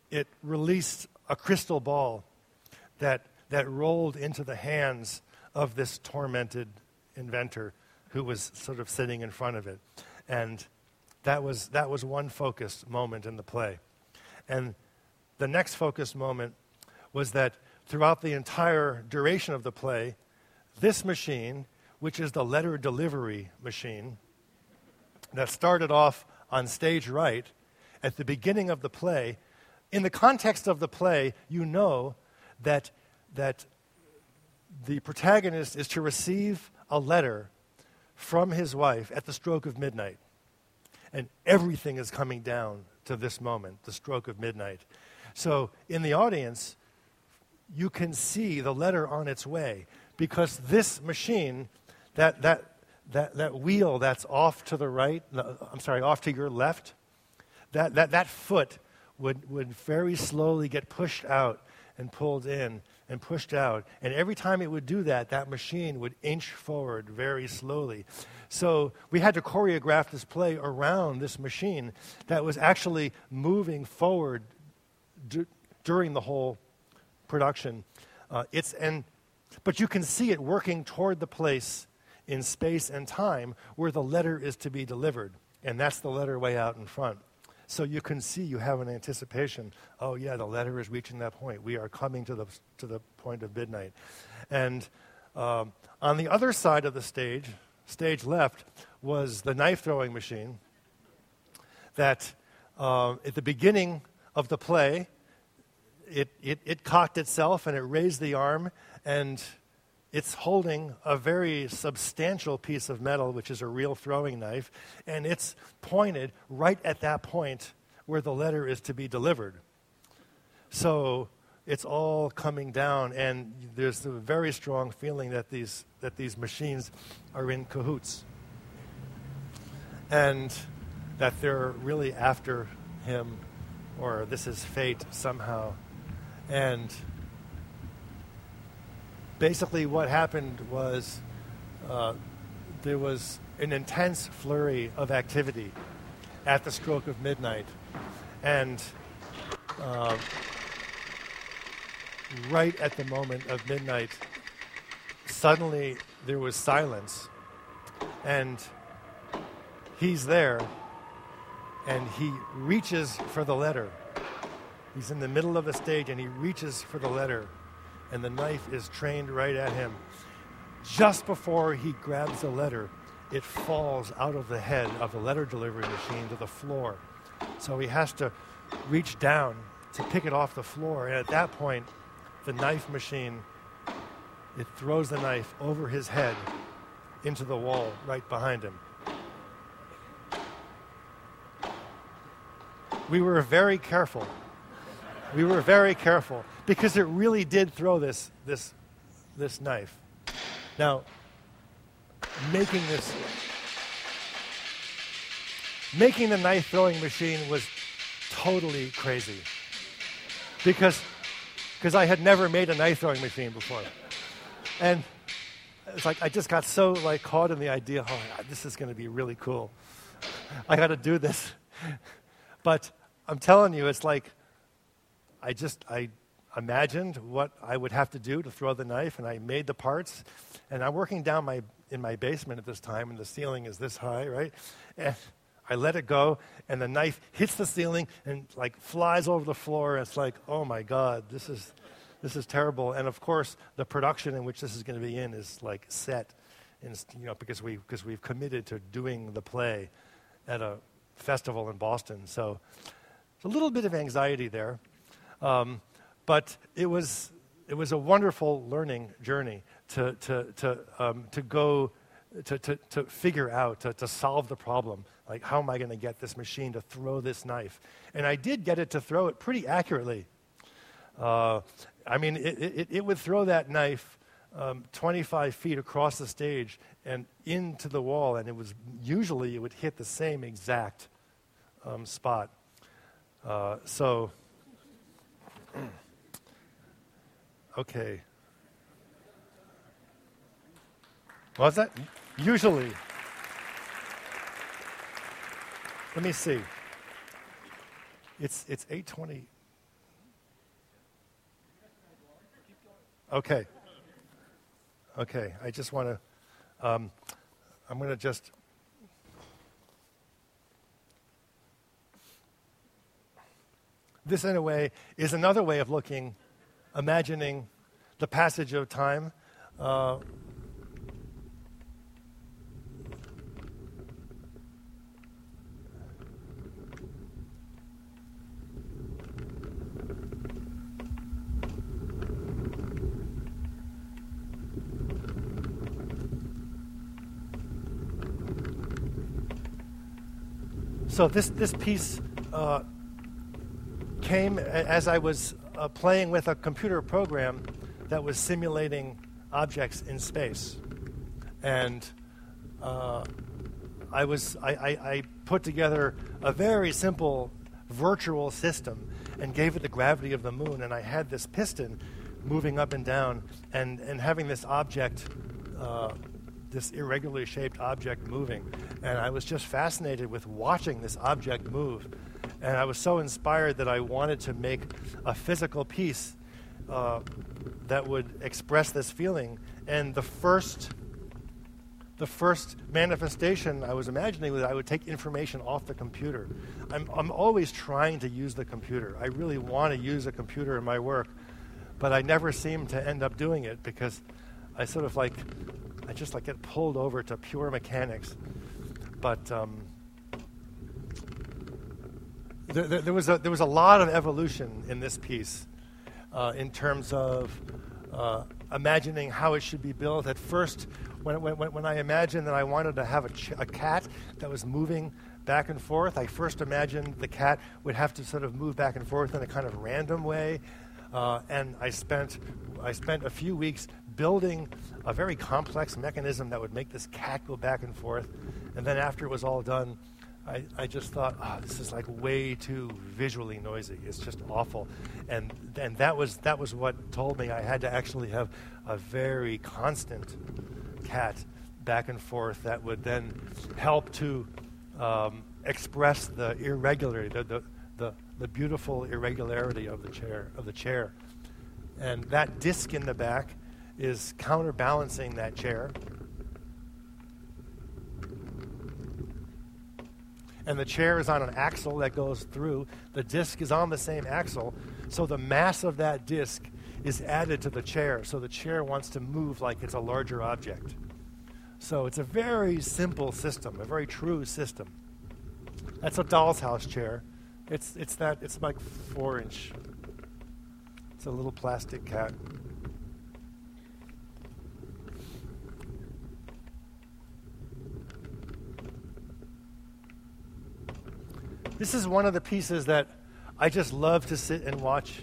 it released a crystal ball that that rolled into the hands of this tormented inventor who was sort of sitting in front of it. And That was that was one focused moment in the play. And the next focused moment was that throughout the entire duration of the play, this machine, which is the letter delivery machine, that started off on stage right at the beginning of the play, in the context of the play, you know that that the protagonist is to receive a letter from his wife at the stroke of midnight. And everything is coming down to this moment, the stroke of midnight. So in the audience, you can see the letter on its way because this machine, that that that that wheel that's off to the right, I'm sorry, off to your left, that that, that foot would, would very slowly get pushed out and pulled in and pushed out. And every time it would do that, that machine would inch forward very slowly. So we had to choreograph this play around this machine that was actually moving forward d- during the whole production. Uh, it's and but you can see it working toward the place in space and time where the letter is to be delivered. And that's the letter way out in front. So you can see you have an anticipation. Oh, yeah, the letter is reaching that point. We are coming to the to the point of midnight. And um, on the other side of the stage, stage left, was the knife-throwing machine that uh, at the beginning of the play, it, it, it cocked itself and it raised the arm, and it's holding a very substantial piece of metal, which is a real throwing knife, and it's pointed right at that point where the letter is to be delivered. So it's all coming down, and there's a very strong feeling that these that these machines are in cahoots, and that they're really after him, or this is fate somehow. And basically what happened was uh, there was an intense flurry of activity at the stroke of midnight. And uh, right at the moment of midnight, suddenly there was silence. And he's there, and he reaches for the letter. He's in the middle of the stage, and he reaches for the letter. And the knife is trained right at him. Just before he grabs the letter, it falls out of the head of the letter delivery machine to the floor. So he has to reach down to pick it off the floor. And at that point, the knife machine, it throws the knife over his head into the wall right behind him. We were very careful. We were very careful, because it really did throw this this this knife. Now, making this making the knife throwing machine was totally crazy, because because I had never made a knife throwing machine before, and it's like I just got so like caught in the idea, oh my God, this is going to be really cool. I got to do this, but I'm telling you, it's like. I just, I imagined what I would have to do to throw the knife, and I made the parts, and I'm working down my in my basement at this time, and the ceiling is this high, right? And I let it go, and the knife hits the ceiling and, like, flies over the floor. It's like, oh, my God, this is this is terrible. And, of course, the production in which this is going to be in is, like, set, and, you know, because we, because we've committed to doing the play at a festival in Boston. So it's a little bit of anxiety there. Um, but it was it was a wonderful learning journey to to to um, to go to to, to figure out to, to solve the problem, like how am I going to get this machine to throw this knife? And I did get it to throw it pretty accurately. Uh, I mean, it, it it would throw that knife um, twenty-five feet across the stage and into the wall, and it was usually it would hit the same exact um, spot. Uh, so. Okay. What was that? Usually. Let me see. It's it's eight twenty. Okay. Okay. I just want to. Um, I'm going to just. This, in a way, is another way of looking, imagining the passage of time. Uh, so this, this piece... Uh, came as I was uh, playing with a computer program that was simulating objects in space, and uh, I was I, I, I put together a very simple virtual system and gave it the gravity of the moon, and I had this piston moving up and down, and and having this object, uh, this irregularly shaped object moving, and I was just fascinated with watching this object move. And I was so inspired that I wanted to make a physical piece uh, that would express this feeling. And the first the first manifestation I was imagining was I would take information off the computer. I'm, I'm always trying to use the computer. I really want to use a computer in my work, but I never seem to end up doing it because I sort of like, I just like get pulled over to pure mechanics. But um, there, there, there, was a, there was a lot of evolution in this piece uh, in terms of uh, imagining how it should be built. At first, when, when, when I imagined that I wanted to have a, ch a cat that was moving back and forth, I first imagined the cat would have to sort of move back and forth in a kind of random way. Uh, and I spent, I spent a few weeks building a very complex mechanism that would make this cat go back and forth. And then after it was all done, I, I just thought, oh, this is like way too visually noisy. It's just awful. And and that was that was what told me I had to actually have a very constant cat back and forth that would then help to um, express the irregularity, the, the the the beautiful irregularity of the chair of the chair. And that disc in the back is counterbalancing that chair. And the chair is on an axle that goes through. The disc is on the same axle. So the mass of that disc is added to the chair. So the chair wants to move like it's a larger object. So it's a very simple system, a very true system. That's a doll's house chair. It's, it's, that, it's like four inch. It's a little plastic cat. This is one of the pieces that I just love to sit and watch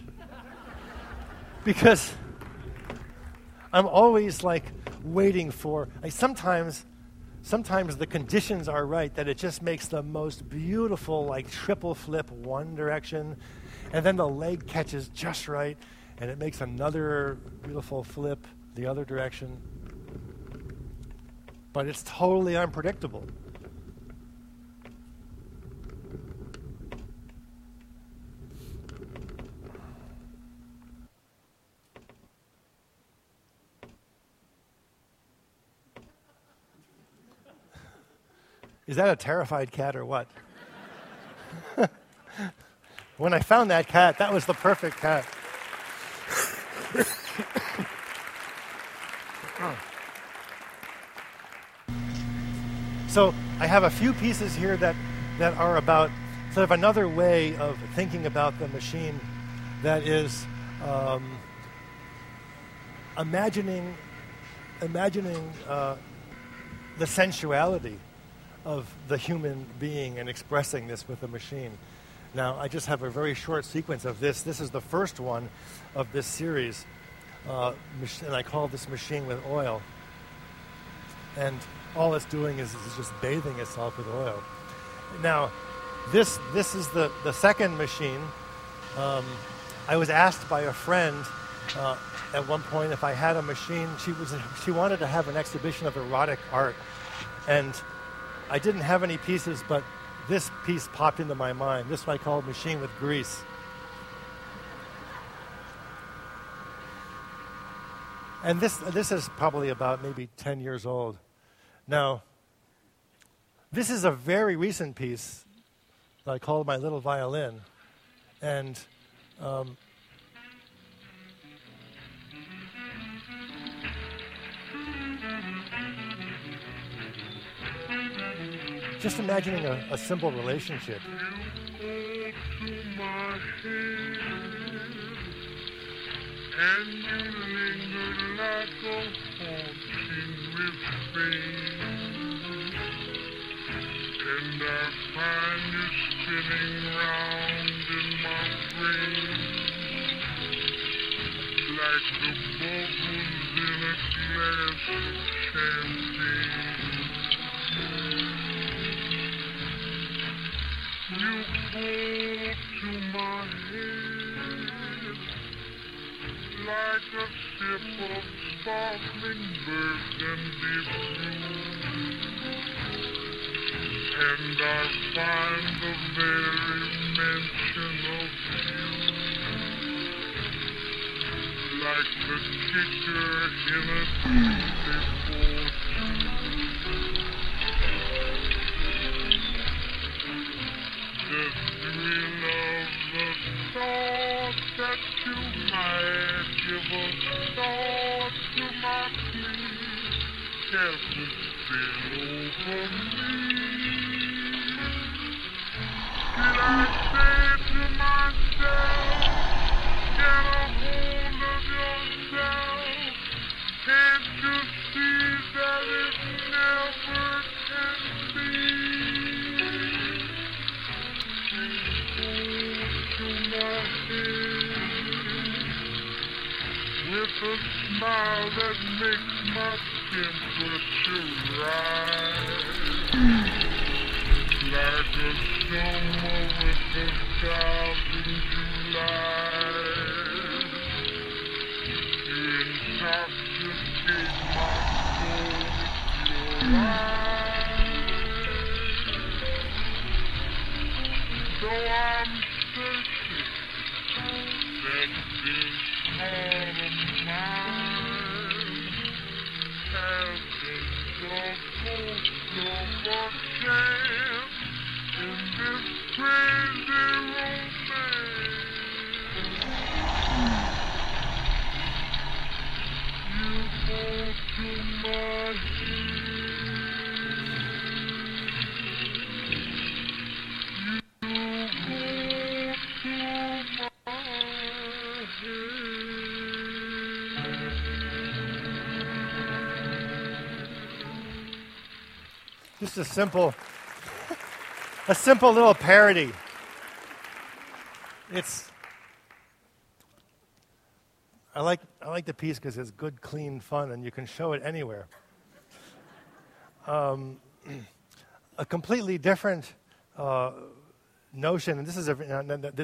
because I'm always like waiting for, I sometimes, sometimes the conditions are right that it just makes the most beautiful like triple flip one direction, and then the leg catches just right and it makes another beautiful flip the other direction. But it's totally unpredictable. Is that a terrified cat or what? When I found that cat, that was the perfect cat. So I have a few pieces here that, that are about sort of another way of thinking about the machine that is um, imagining, imagining uh, the sensuality of the human being and expressing this with a machine. Now, I just have a very short sequence of this. This is the first one of this series, uh, and I call this Machine with Oil. And all it's doing is, is just bathing itself with oil. Now, this this is the, the second machine. Um, I was asked by a friend uh, at one point if I had a machine. She was she wanted to have an exhibition of erotic art, and I didn't have any pieces, but this piece popped into my mind. This one I called Machine with Grease. And this this is probably about maybe ten years old. Now, this is a very recent piece that I called My Little Violin. And um, just imagining a, a simple relationship. You pull to my head like a sip of sparkling burgundy blue, and I find the very mention of you like Just a simple, a simple little parody. It's, I like, I like the piece because it's good, clean fun, and you can show it anywhere. Um, a completely different uh, notion, and this is a,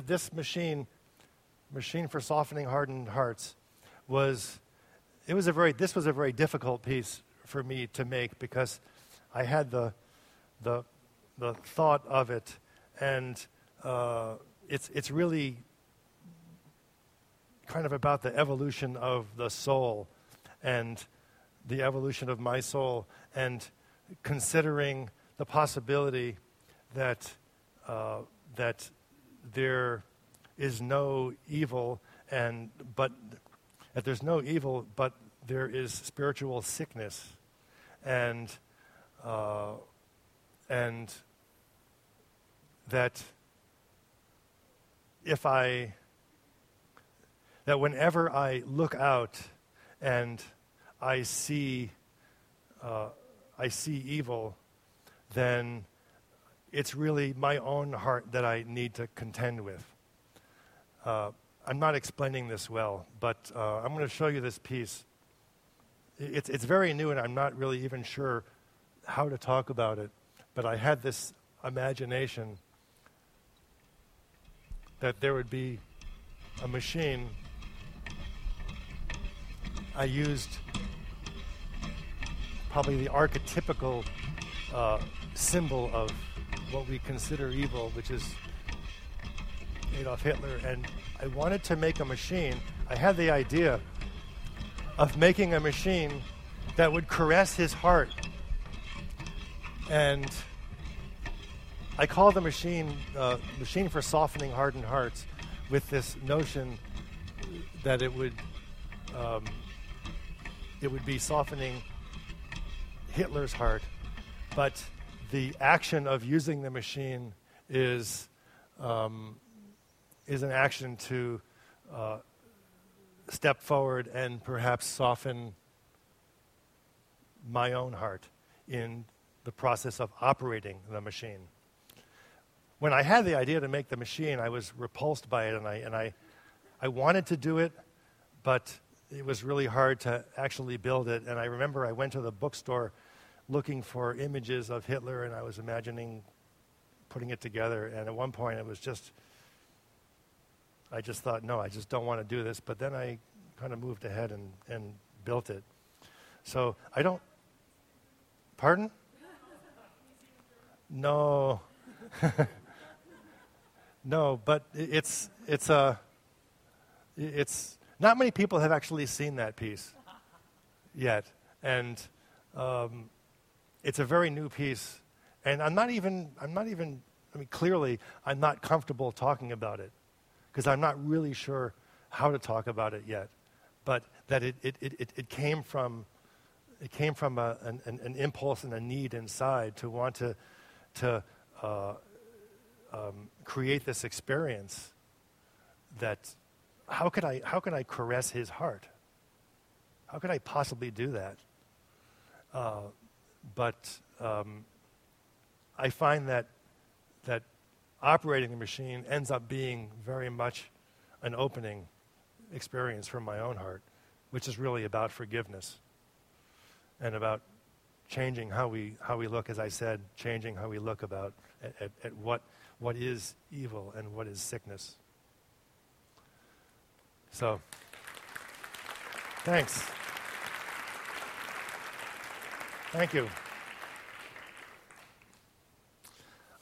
this machine, machine for softening hardened hearts, was, it was a very, this was a very difficult piece for me to make because I had the, the, the thought of it, and uh, it's it's really kind of about the evolution of the soul, and the evolution of my soul, and considering the possibility that uh, that there is no evil, and but that there's no evil, but there is spiritual sickness, and Uh, and that if I, that whenever I look out and I see, uh, I see evil, then it's really my own heart that I need to contend with. Uh, I'm not explaining this well, but uh, I'm going to show you this piece. It's it's very new, and I'm not really even sure how to talk about it, but I had this imagination that there would be a machine. I used probably the archetypical uh, symbol of what we consider evil, which is Adolf Hitler, and I wanted to make a machine. I had the idea of making a machine that would caress his heart. And I call the machine uh, machine for softening hardened hearts, with this notion that it would um, it would be softening Hitler's heart, but the action of using the machine is um, is an action to uh, step forward and perhaps soften my own heart in the process of operating the machine. When I had the idea to make the machine, I was repulsed by it, and I and I, I wanted to do it, but it was really hard to actually build it. And I remember I went to the bookstore looking for images of Hitler, and I was imagining putting it together. And at one point, it was just, I just thought, no, I just don't want to do this. But then I kind of moved ahead and, and built it. So I don't, pardon? No, no, but it's it's a it's Not many people have actually seen that piece yet. And um, it's a very new piece. And I'm not even, I'm not even, I mean, clearly, I'm not comfortable talking about it because I'm not really sure how to talk about it yet. But that it, it, it, it came from, it came from a, an, an impulse and a need inside to want to, to uh, um, create this experience that how could I, how could I caress his heart? How could I possibly do that? Uh, but um, I find that that operating the machine ends up being very much an opening experience from my own heart, which is really about forgiveness and about changing how we how we look, as I said, changing how we look about at, at, at what what is evil and what is sickness. So, thanks. Thank you.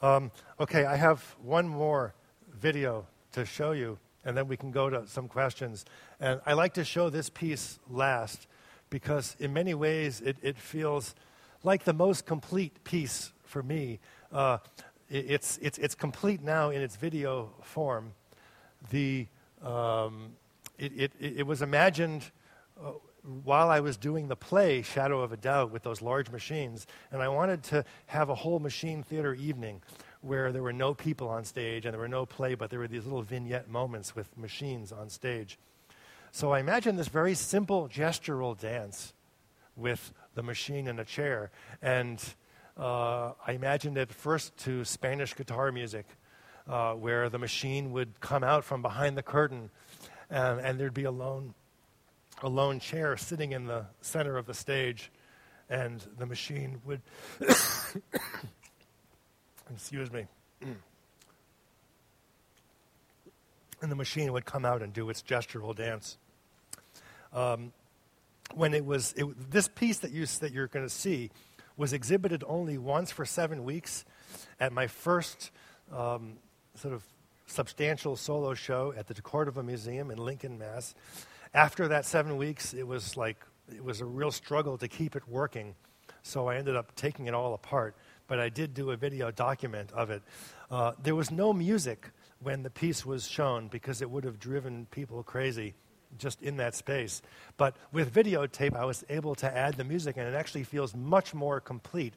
Um, okay, I have one more video to show you, and then we can go to some questions. And I like to show this piece last because in many ways it, it feels like the most complete piece for me. Uh, it, it's, it's, it's complete now in its video form. The, um, it, it, it was imagined uh, while I was doing the play Shadow of a Doubt with those large machines, and I wanted to have a whole machine theater evening where there were no people on stage and there were no play, but there were these little vignette moments with machines on stage. So I imagined this very simple gestural dance with the machine in a chair, and uh, I imagined it first to Spanish guitar music, uh, where the machine would come out from behind the curtain, um, and there'd be a lone a lone chair sitting in the center of the stage, and the machine would, excuse me, and the machine would come out and do its gestural dance. Um, when it was, it, this piece that, you, that you're going to see was exhibited only once for seven weeks at my first um, sort of substantial solo show at the DeCordova Museum in Lincoln, Mass. After that seven weeks, it was like, it was a real struggle to keep it working, so I ended up taking it all apart, but I did do a video document of it. Uh, there was no music when the piece was shown because it would have driven people crazy just in that space. But with videotape, I was able to add the music, and it actually feels much more complete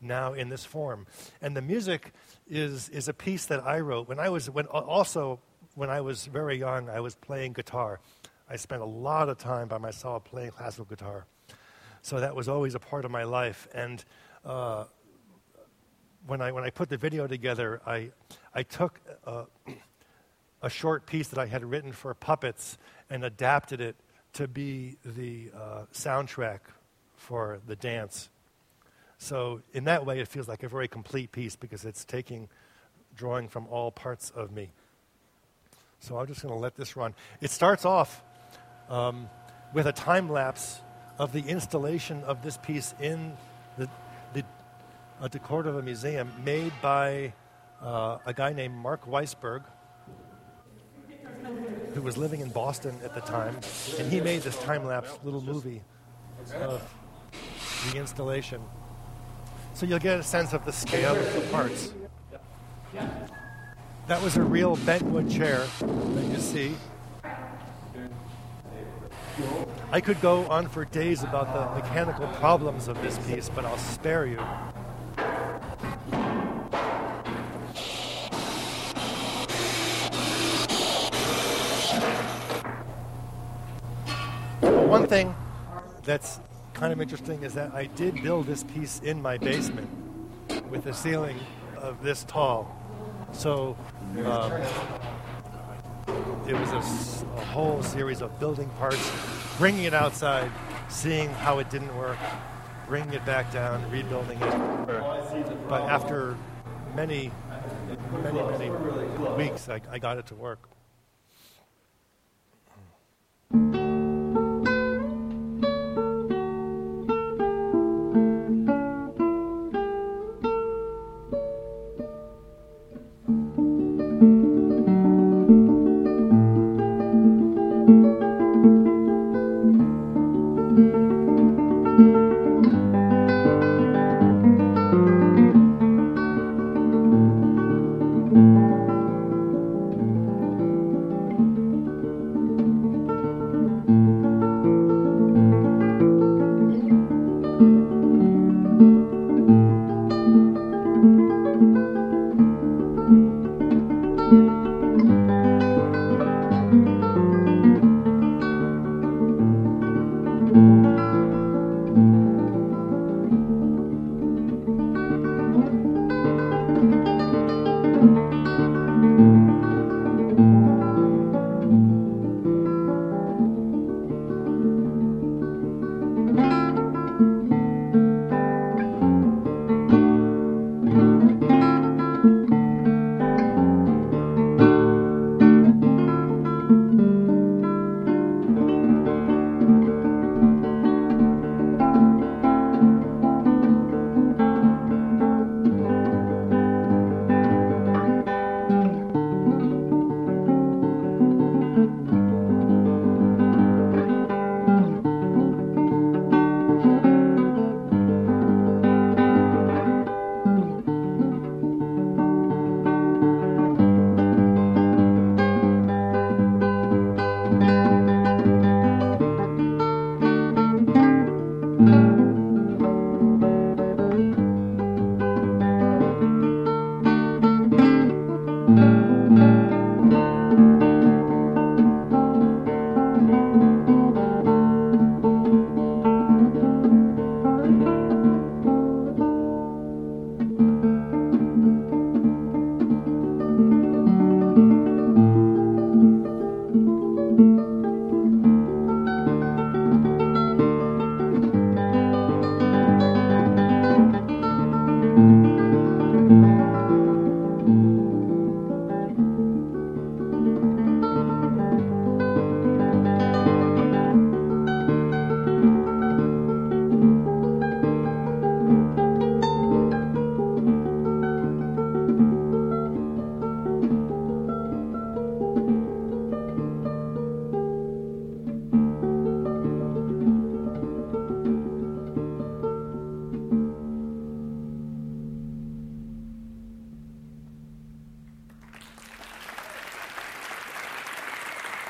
now in this form. And the music is is a piece that I wrote. When I was when also, when I was very young, I was playing guitar. I spent a lot of time by myself playing classical guitar. So that was always a part of my life. And uh, when I when I put the video together, I I took uh, a short piece that I had written for puppets and adapted it to be the uh, soundtrack for the dance. So in that way, it feels like a very complete piece because it's taking, drawing from all parts of me. So I'm just going to let this run. It starts off Um, with a time lapse of the installation of this piece in the, the uh, DeCordova Museum, made by uh, a guy named Mark Weisberg, who was living in Boston at the time, and he made this time lapse little movie of the installation. So you'll get a sense of the scale of the parts. That was a real bentwood chair that you see. I could go on for days about the mechanical problems of this piece, but I'll spare you. One thing that's kind of interesting is that I did build this piece in my basement with a ceiling of this tall. So um, it was a, a whole series of building parts, bringing it outside, seeing how it didn't work, bringing it back down, rebuilding it. But after many, many, many weeks, I, I got it to work.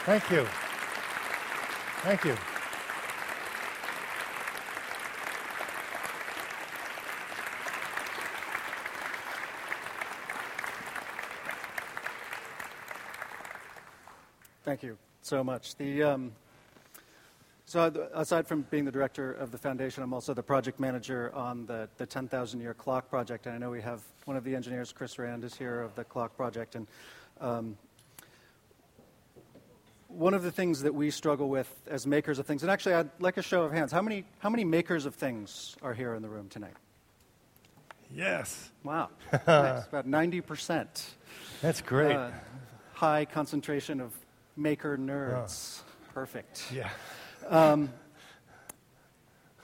Thank you. Thank you. Thank you so much. The, um, so aside from being the director of the foundation, I'm also the project manager on the, the ten thousand year clock project. And I know we have one of the engineers, Chris Rand, is here of the clock project. And um, One of the things that we struggle with as makers of things, and actually I'd like a show of hands, how many how many makers of things are here in the room tonight? Yes. Wow. Nice. About ninety percent. That's great. Uh, high concentration of maker nerds. Oh. Perfect. Yeah. Um,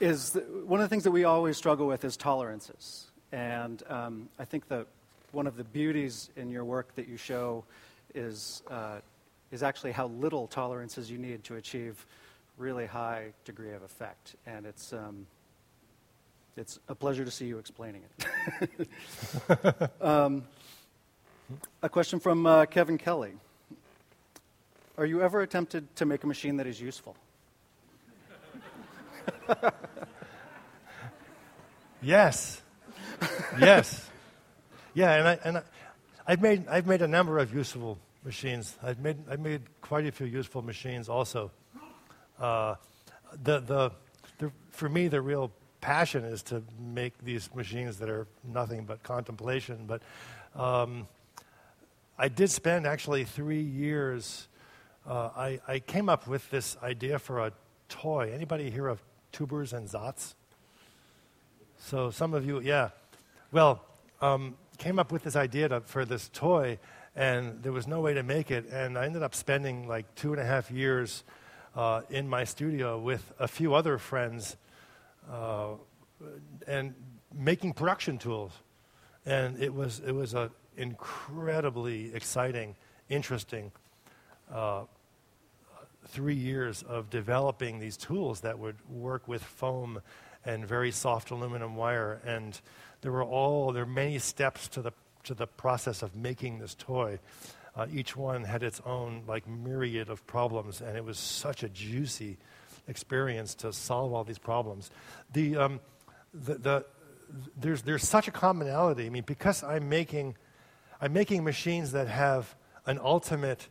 is the, one of the things that we always struggle with is tolerances. And um, I think that one of the beauties in your work that you show is uh, is actually how little tolerances you need to achieve really high degree of effect. And it's um, it's a pleasure to see you explaining it. um, a question from uh, Kevin Kelly. Are you ever tempted to make a machine that is useful? Yes. Yes. Yeah, and, I, and I, I've made I've made a number of useful machines. I've made I've made quite a few useful machines also. Uh, the, the the for me the real passion is to make these machines that are nothing but contemplation. But um, I did spend actually three years. Uh, I I came up with this idea for a toy. Anybody hear of tubers and zots? So some of you, yeah. Well, um, came up with this idea to, for this toy. And there was no way to make it, and I ended up spending like two and a half years uh, in my studio with a few other friends uh, and making production tools. And it was it was an incredibly exciting, interesting uh, three years of developing these tools that would work with foam and very soft aluminum wire. And there were all there were many steps to the to the process of making this toy. Uh, each one had its own like myriad of problems, and it was such a juicy experience to solve all these problems. The, um, the, the there's there's such a commonality. I mean, because I'm making I'm making machines that have an ultimate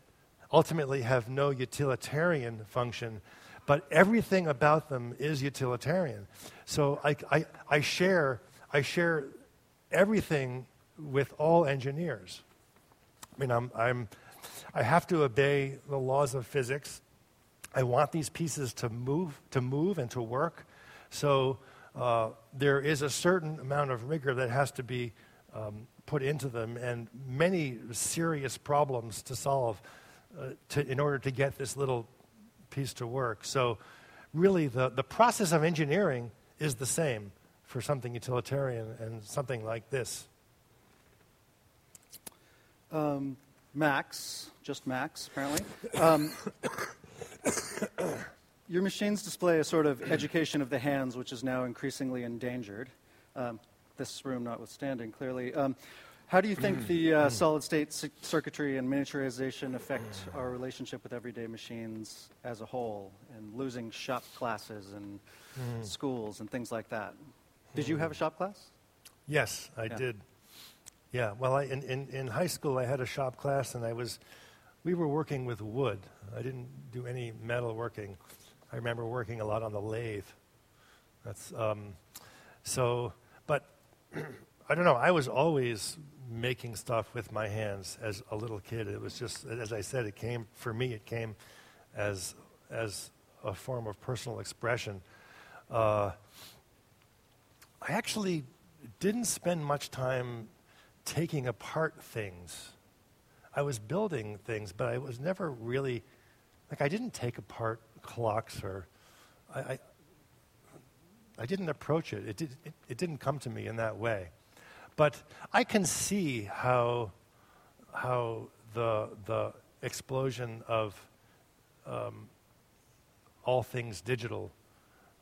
ultimately have no utilitarian function, but everything about them is utilitarian. So I, I, I share I share everything with all engineers. I mean, I'm, I'm I have to obey the laws of physics. I want these pieces to move to move and to work. So uh, there is a certain amount of rigor that has to be um, put into them, and many serious problems to solve uh, to, in order to get this little piece to work. So really the, the process of engineering is the same for something utilitarian and something like this. Um, Max, just Max, apparently. Um, your machines display a sort of education of the hands, which is now increasingly endangered, um, this room notwithstanding, clearly. Um, how do you think the uh, solid-state c- circuitry and miniaturization affect our relationship with everyday machines as a whole, and losing shop classes and mm. schools and things like that? Did you have a shop class? Yes, I yeah. did. Yeah, well, I, in, in, in high school, I had a shop class, and I was, we were working with wood. I didn't do any metal working. I remember working a lot on the lathe. That's um, so, but I don't know. I was always making stuff with my hands as a little kid. It was just, as I said, it came for me. It came as as a form of personal expression. Uh, I actually didn't spend much time taking apart things. I was building things, but I was never really, like I didn't take apart clocks or, I I, I didn't approach it. It, did, it. it didn't come to me in that way. But I can see how how the the explosion of um, all things digital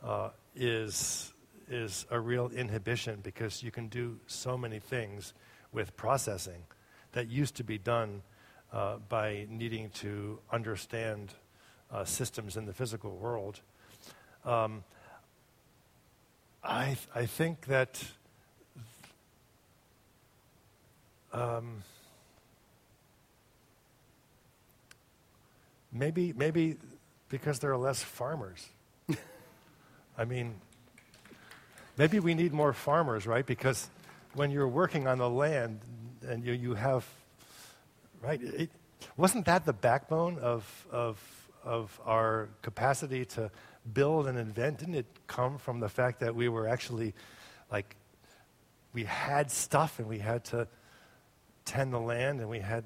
uh, is is a real inhibition, because you can do so many things with processing that used to be done uh, by needing to understand uh, systems in the physical world. Um, I th- I think that um, maybe maybe because there are less farmers. I mean, maybe we need more farmers, right? Because when you're working on the land and you, you have, right, it, wasn't that the backbone of, of, of our capacity to build and invent? Didn't it come from the fact that we were actually, like, we had stuff and we had to tend the land and we had...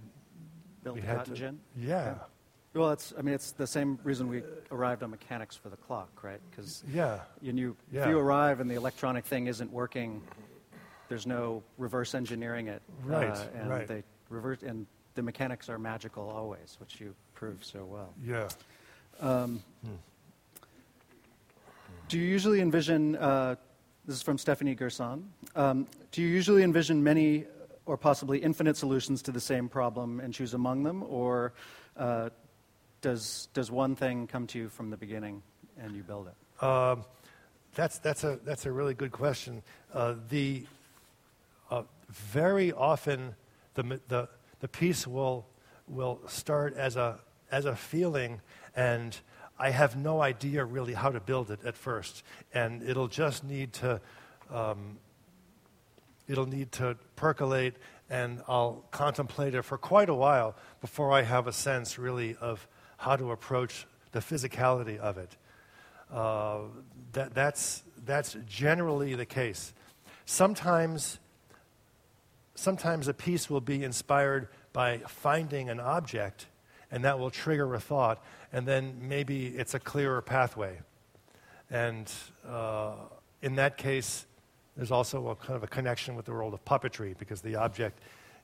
Build we the had cotton to, gin? Yeah. yeah. Well, it's, I mean, it's the same reason we arrived on mechanics for the clock, right? Because yeah. you, you, yeah. if you arrive and the electronic thing isn't working... There's no reverse engineering it, right? Uh, and right. they revert, and the mechanics are magical always, which you prove so well. Yeah. Um, mm. Do you usually envision? Uh, this is from Stephanie Gerson. Um, do you usually envision many, or possibly infinite, solutions to the same problem and choose among them, or uh, does does one thing come to you from the beginning and you build it? Uh, that's that's a that's a really good question. Uh, the Uh, very often, the, the the piece will will start as a as a feeling, and I have no idea really how to build it at first, and it'll just need to um, it'll need to percolate, and I'll contemplate it for quite a while before I have a sense really of how to approach the physicality of it. Uh, that that's that's generally the case. Sometimes. Sometimes a piece will be inspired by finding an object, and that will trigger a thought, and then maybe it's a clearer pathway. And uh, in that case, there's also a kind of a connection with the world of puppetry, because the object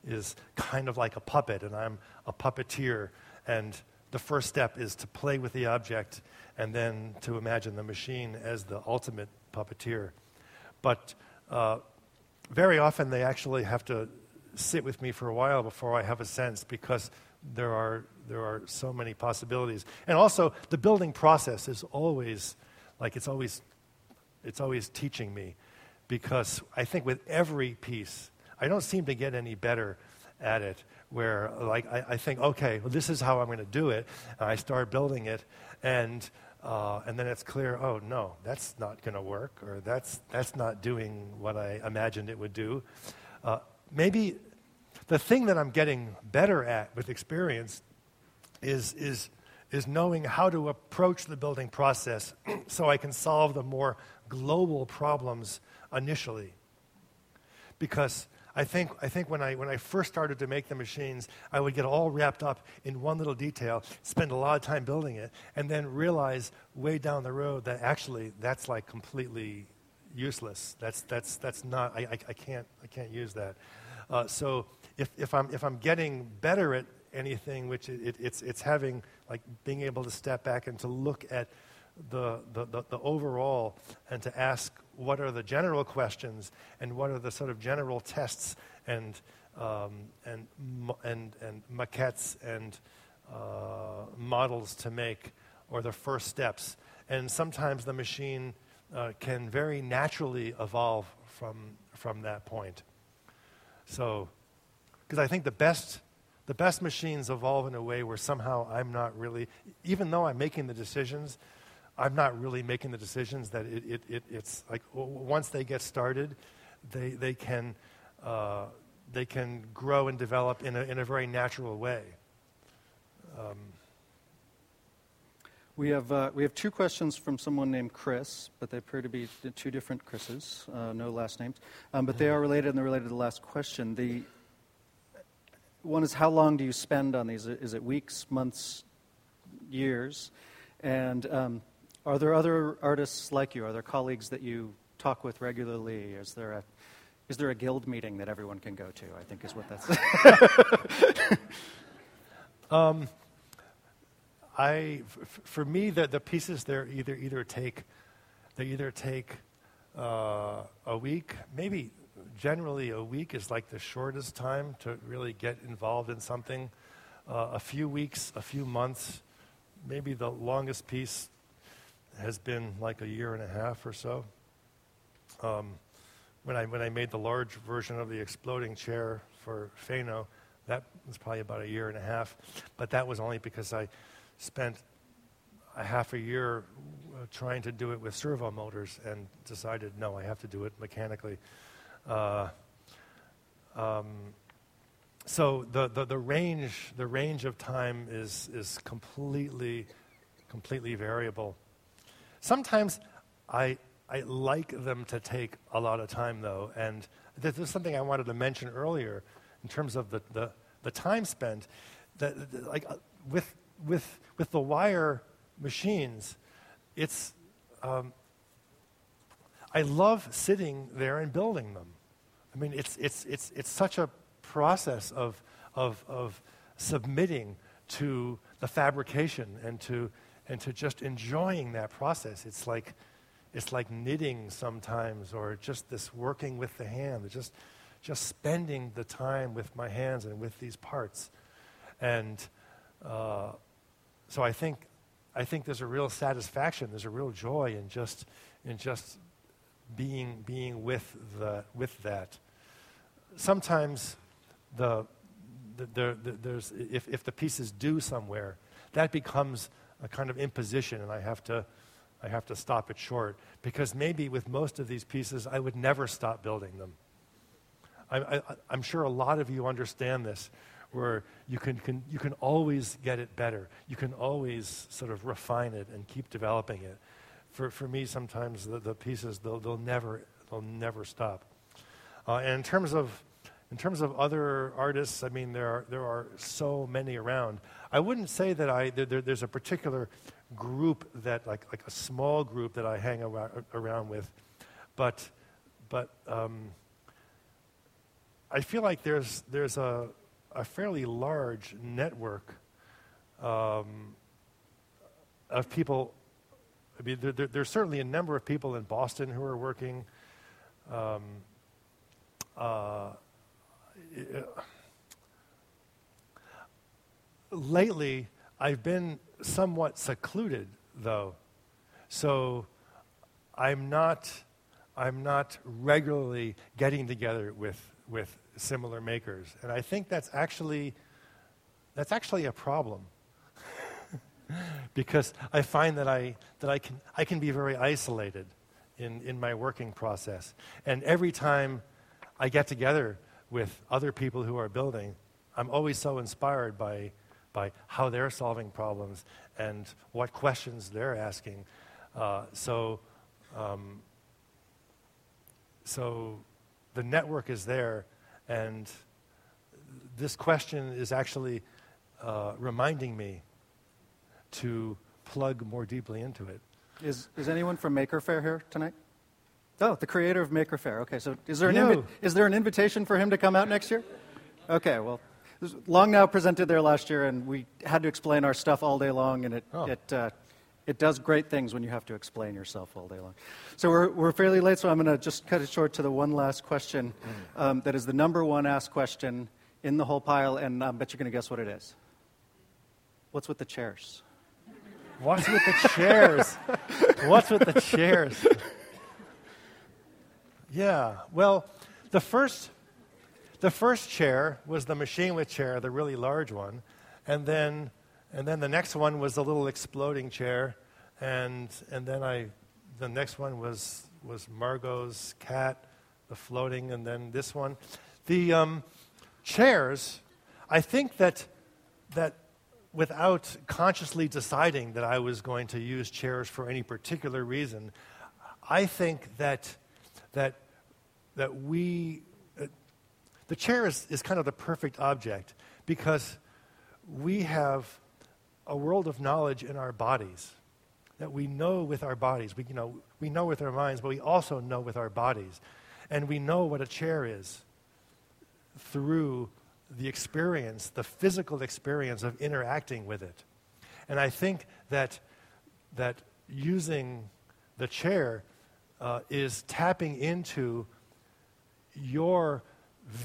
is kind of like a puppet, and I'm a puppeteer, and the first step is to play with the object, and then to imagine the machine as the ultimate puppeteer. But... Uh, Very often they actually have to sit with me for a while before I have a sense, because there are there are so many possibilities. And also the building process is always like it's always it's always teaching me, because I think with every piece I don't seem to get any better at it, where like I, I think, okay, well, this is how I'm going to do it, and I start building it, and Uh, and then it's clear, oh, no, that's not going to work, or that's, that's not doing what I imagined it would do. Uh, maybe the thing that I'm getting better at with experience is, is, is knowing how to approach the building process so I can solve the more global problems initially. Because I think, I think when I, when I first started to make the machines, I would get all wrapped up in one little detail, spend a lot of time building it, and then realize way down the road that actually that's like completely useless. That's that's that's not. I I, I can't I can't use that. Uh, so if if I'm if I'm getting better at anything, which it, it, it's it's having like being able to step back and to look at the the the, the overall and to ask, what are the general questions, and what are the sort of general tests and um, and and and maquettes and uh, models to make, or the first steps. And sometimes the machine uh, can very naturally evolve from from that point. So, because I think the best the best machines evolve in a way where somehow I'm not really, even though I'm making the decisions, I'm not really making the decisions that it, it, it it's like w- once they get started, they they can uh, they can grow and develop in a in a very natural way. Um. We have uh, we have two questions from someone named Chris, but they appear to be two different Chris's, uh, no last names, um, but they are related and they're related to the last question. The one is, how long do you spend on these? Is it weeks, months, years? And um, are there other artists like you? Are there colleagues that you talk with regularly? Is there a is there a guild meeting that everyone can go to? I think is what that's. um, I f- for me the the pieces they're either either take they either take uh, a week, maybe generally a week is like the shortest time to really get involved in something. Uh, a few weeks, a few months. Maybe the longest piece has been like a year and a half or so. Um, when I when I made the large version of the exploding chair for Fano, that was probably about a year and a half. But that was only because I spent a half a year uh, trying to do it with servo motors and decided, no, I have to do it mechanically. Uh, um, So the, the, the range the range of time is is completely completely variable. Sometimes I I like them to take a lot of time though, and this is something I wanted to mention earlier in terms of the, the, the time spent. That like with with with the wire machines, it's um, I love sitting there and building them. I mean it's it's it's it's such a process of, of of submitting to the fabrication and to and to just enjoying that process. It's like it's like knitting sometimes, or just this working with the hand, just just spending the time with my hands and with these parts. And uh, so I think I think there's a real satisfaction, there's a real joy in just in just being being with the with that. Sometimes The, the, the, the there's if, if the piece is due somewhere, that becomes a kind of imposition, and I have to, I have to stop it short, because maybe with most of these pieces I would never stop building them. I, I, I'm sure a lot of you understand this, where you can, can you can always get it better, you can always sort of refine it and keep developing it. For for me, sometimes the, the pieces they'll they'll never they'll never stop. Uh, and in terms of In terms of other artists, I mean, there are, there are so many around. I wouldn't say that I there, there's a particular group that like like a small group that I hang ar- around with, but but um, I feel like there's there's a a fairly large network um, of people. I mean, there, there, there's certainly a number of people in Boston who are working. Um, uh, Uh, lately, I've been somewhat secluded, though, so I'm not I'm not regularly getting together with with similar makers, and I think that's actually that's actually a problem. because I find that I that I can I can be very isolated in in my working process. And every time I get together with other people who are building, I'm always so inspired by by how they're solving problems and what questions they're asking. Uh, so, um, so the network is there, and this question is actually uh, reminding me to plug more deeply into it. Is is anyone from Maker Faire here tonight? Oh, the creator of Maker Faire. Okay, so is there an invi- is there an invitation for him to come out next year? Okay, well, Long Now presented there last year, and we had to explain our stuff all day long, and it oh. it uh, it does great things when you have to explain yourself all day long. So we're we're fairly late, so I'm going to just cut it short to the one last question mm. um, that is the number one asked question in the whole pile, and I bet you're going to guess what it is. What's with the chairs? What's with the chairs? What's with the chairs? Yeah, well, the first the first chair was the machinima chair, the really large one, and then and then the next one was the little exploding chair, and and then I the next one was was Margot's cat, the floating, and then this one. The um, chairs, I think that that without consciously deciding that I was going to use chairs for any particular reason, I think that that that we, uh, the chair is, is kind of the perfect object because we have a world of knowledge in our bodies that we know with our bodies. We, you know, we know with our minds, but we also know with our bodies. And we know what a chair is through the experience, the physical experience of interacting with it. And I think that that using the chair Uh, is tapping into your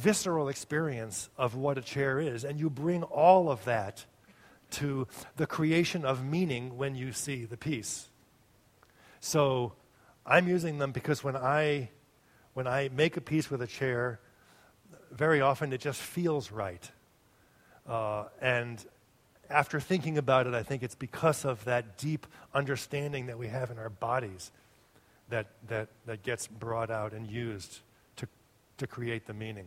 visceral experience of what a chair is, and you bring all of that to the creation of meaning when you see the piece. So I'm using them because when I when I make a piece with a chair, very often it just feels right. Uh, and after thinking about it, I think it's because of that deep understanding that we have in our bodies that that that gets brought out and used to to create the meaning.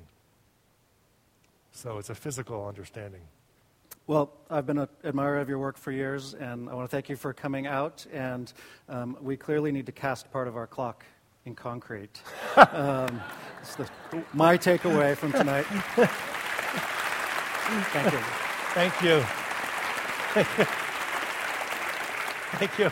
So it's a physical understanding. Well, I've been an admirer of your work for years, and I want to thank you for coming out, and um, we clearly need to cast part of our clock in concrete. um, it's the, my takeaway from tonight. Thank you. Thank you. Thank you. Thank you.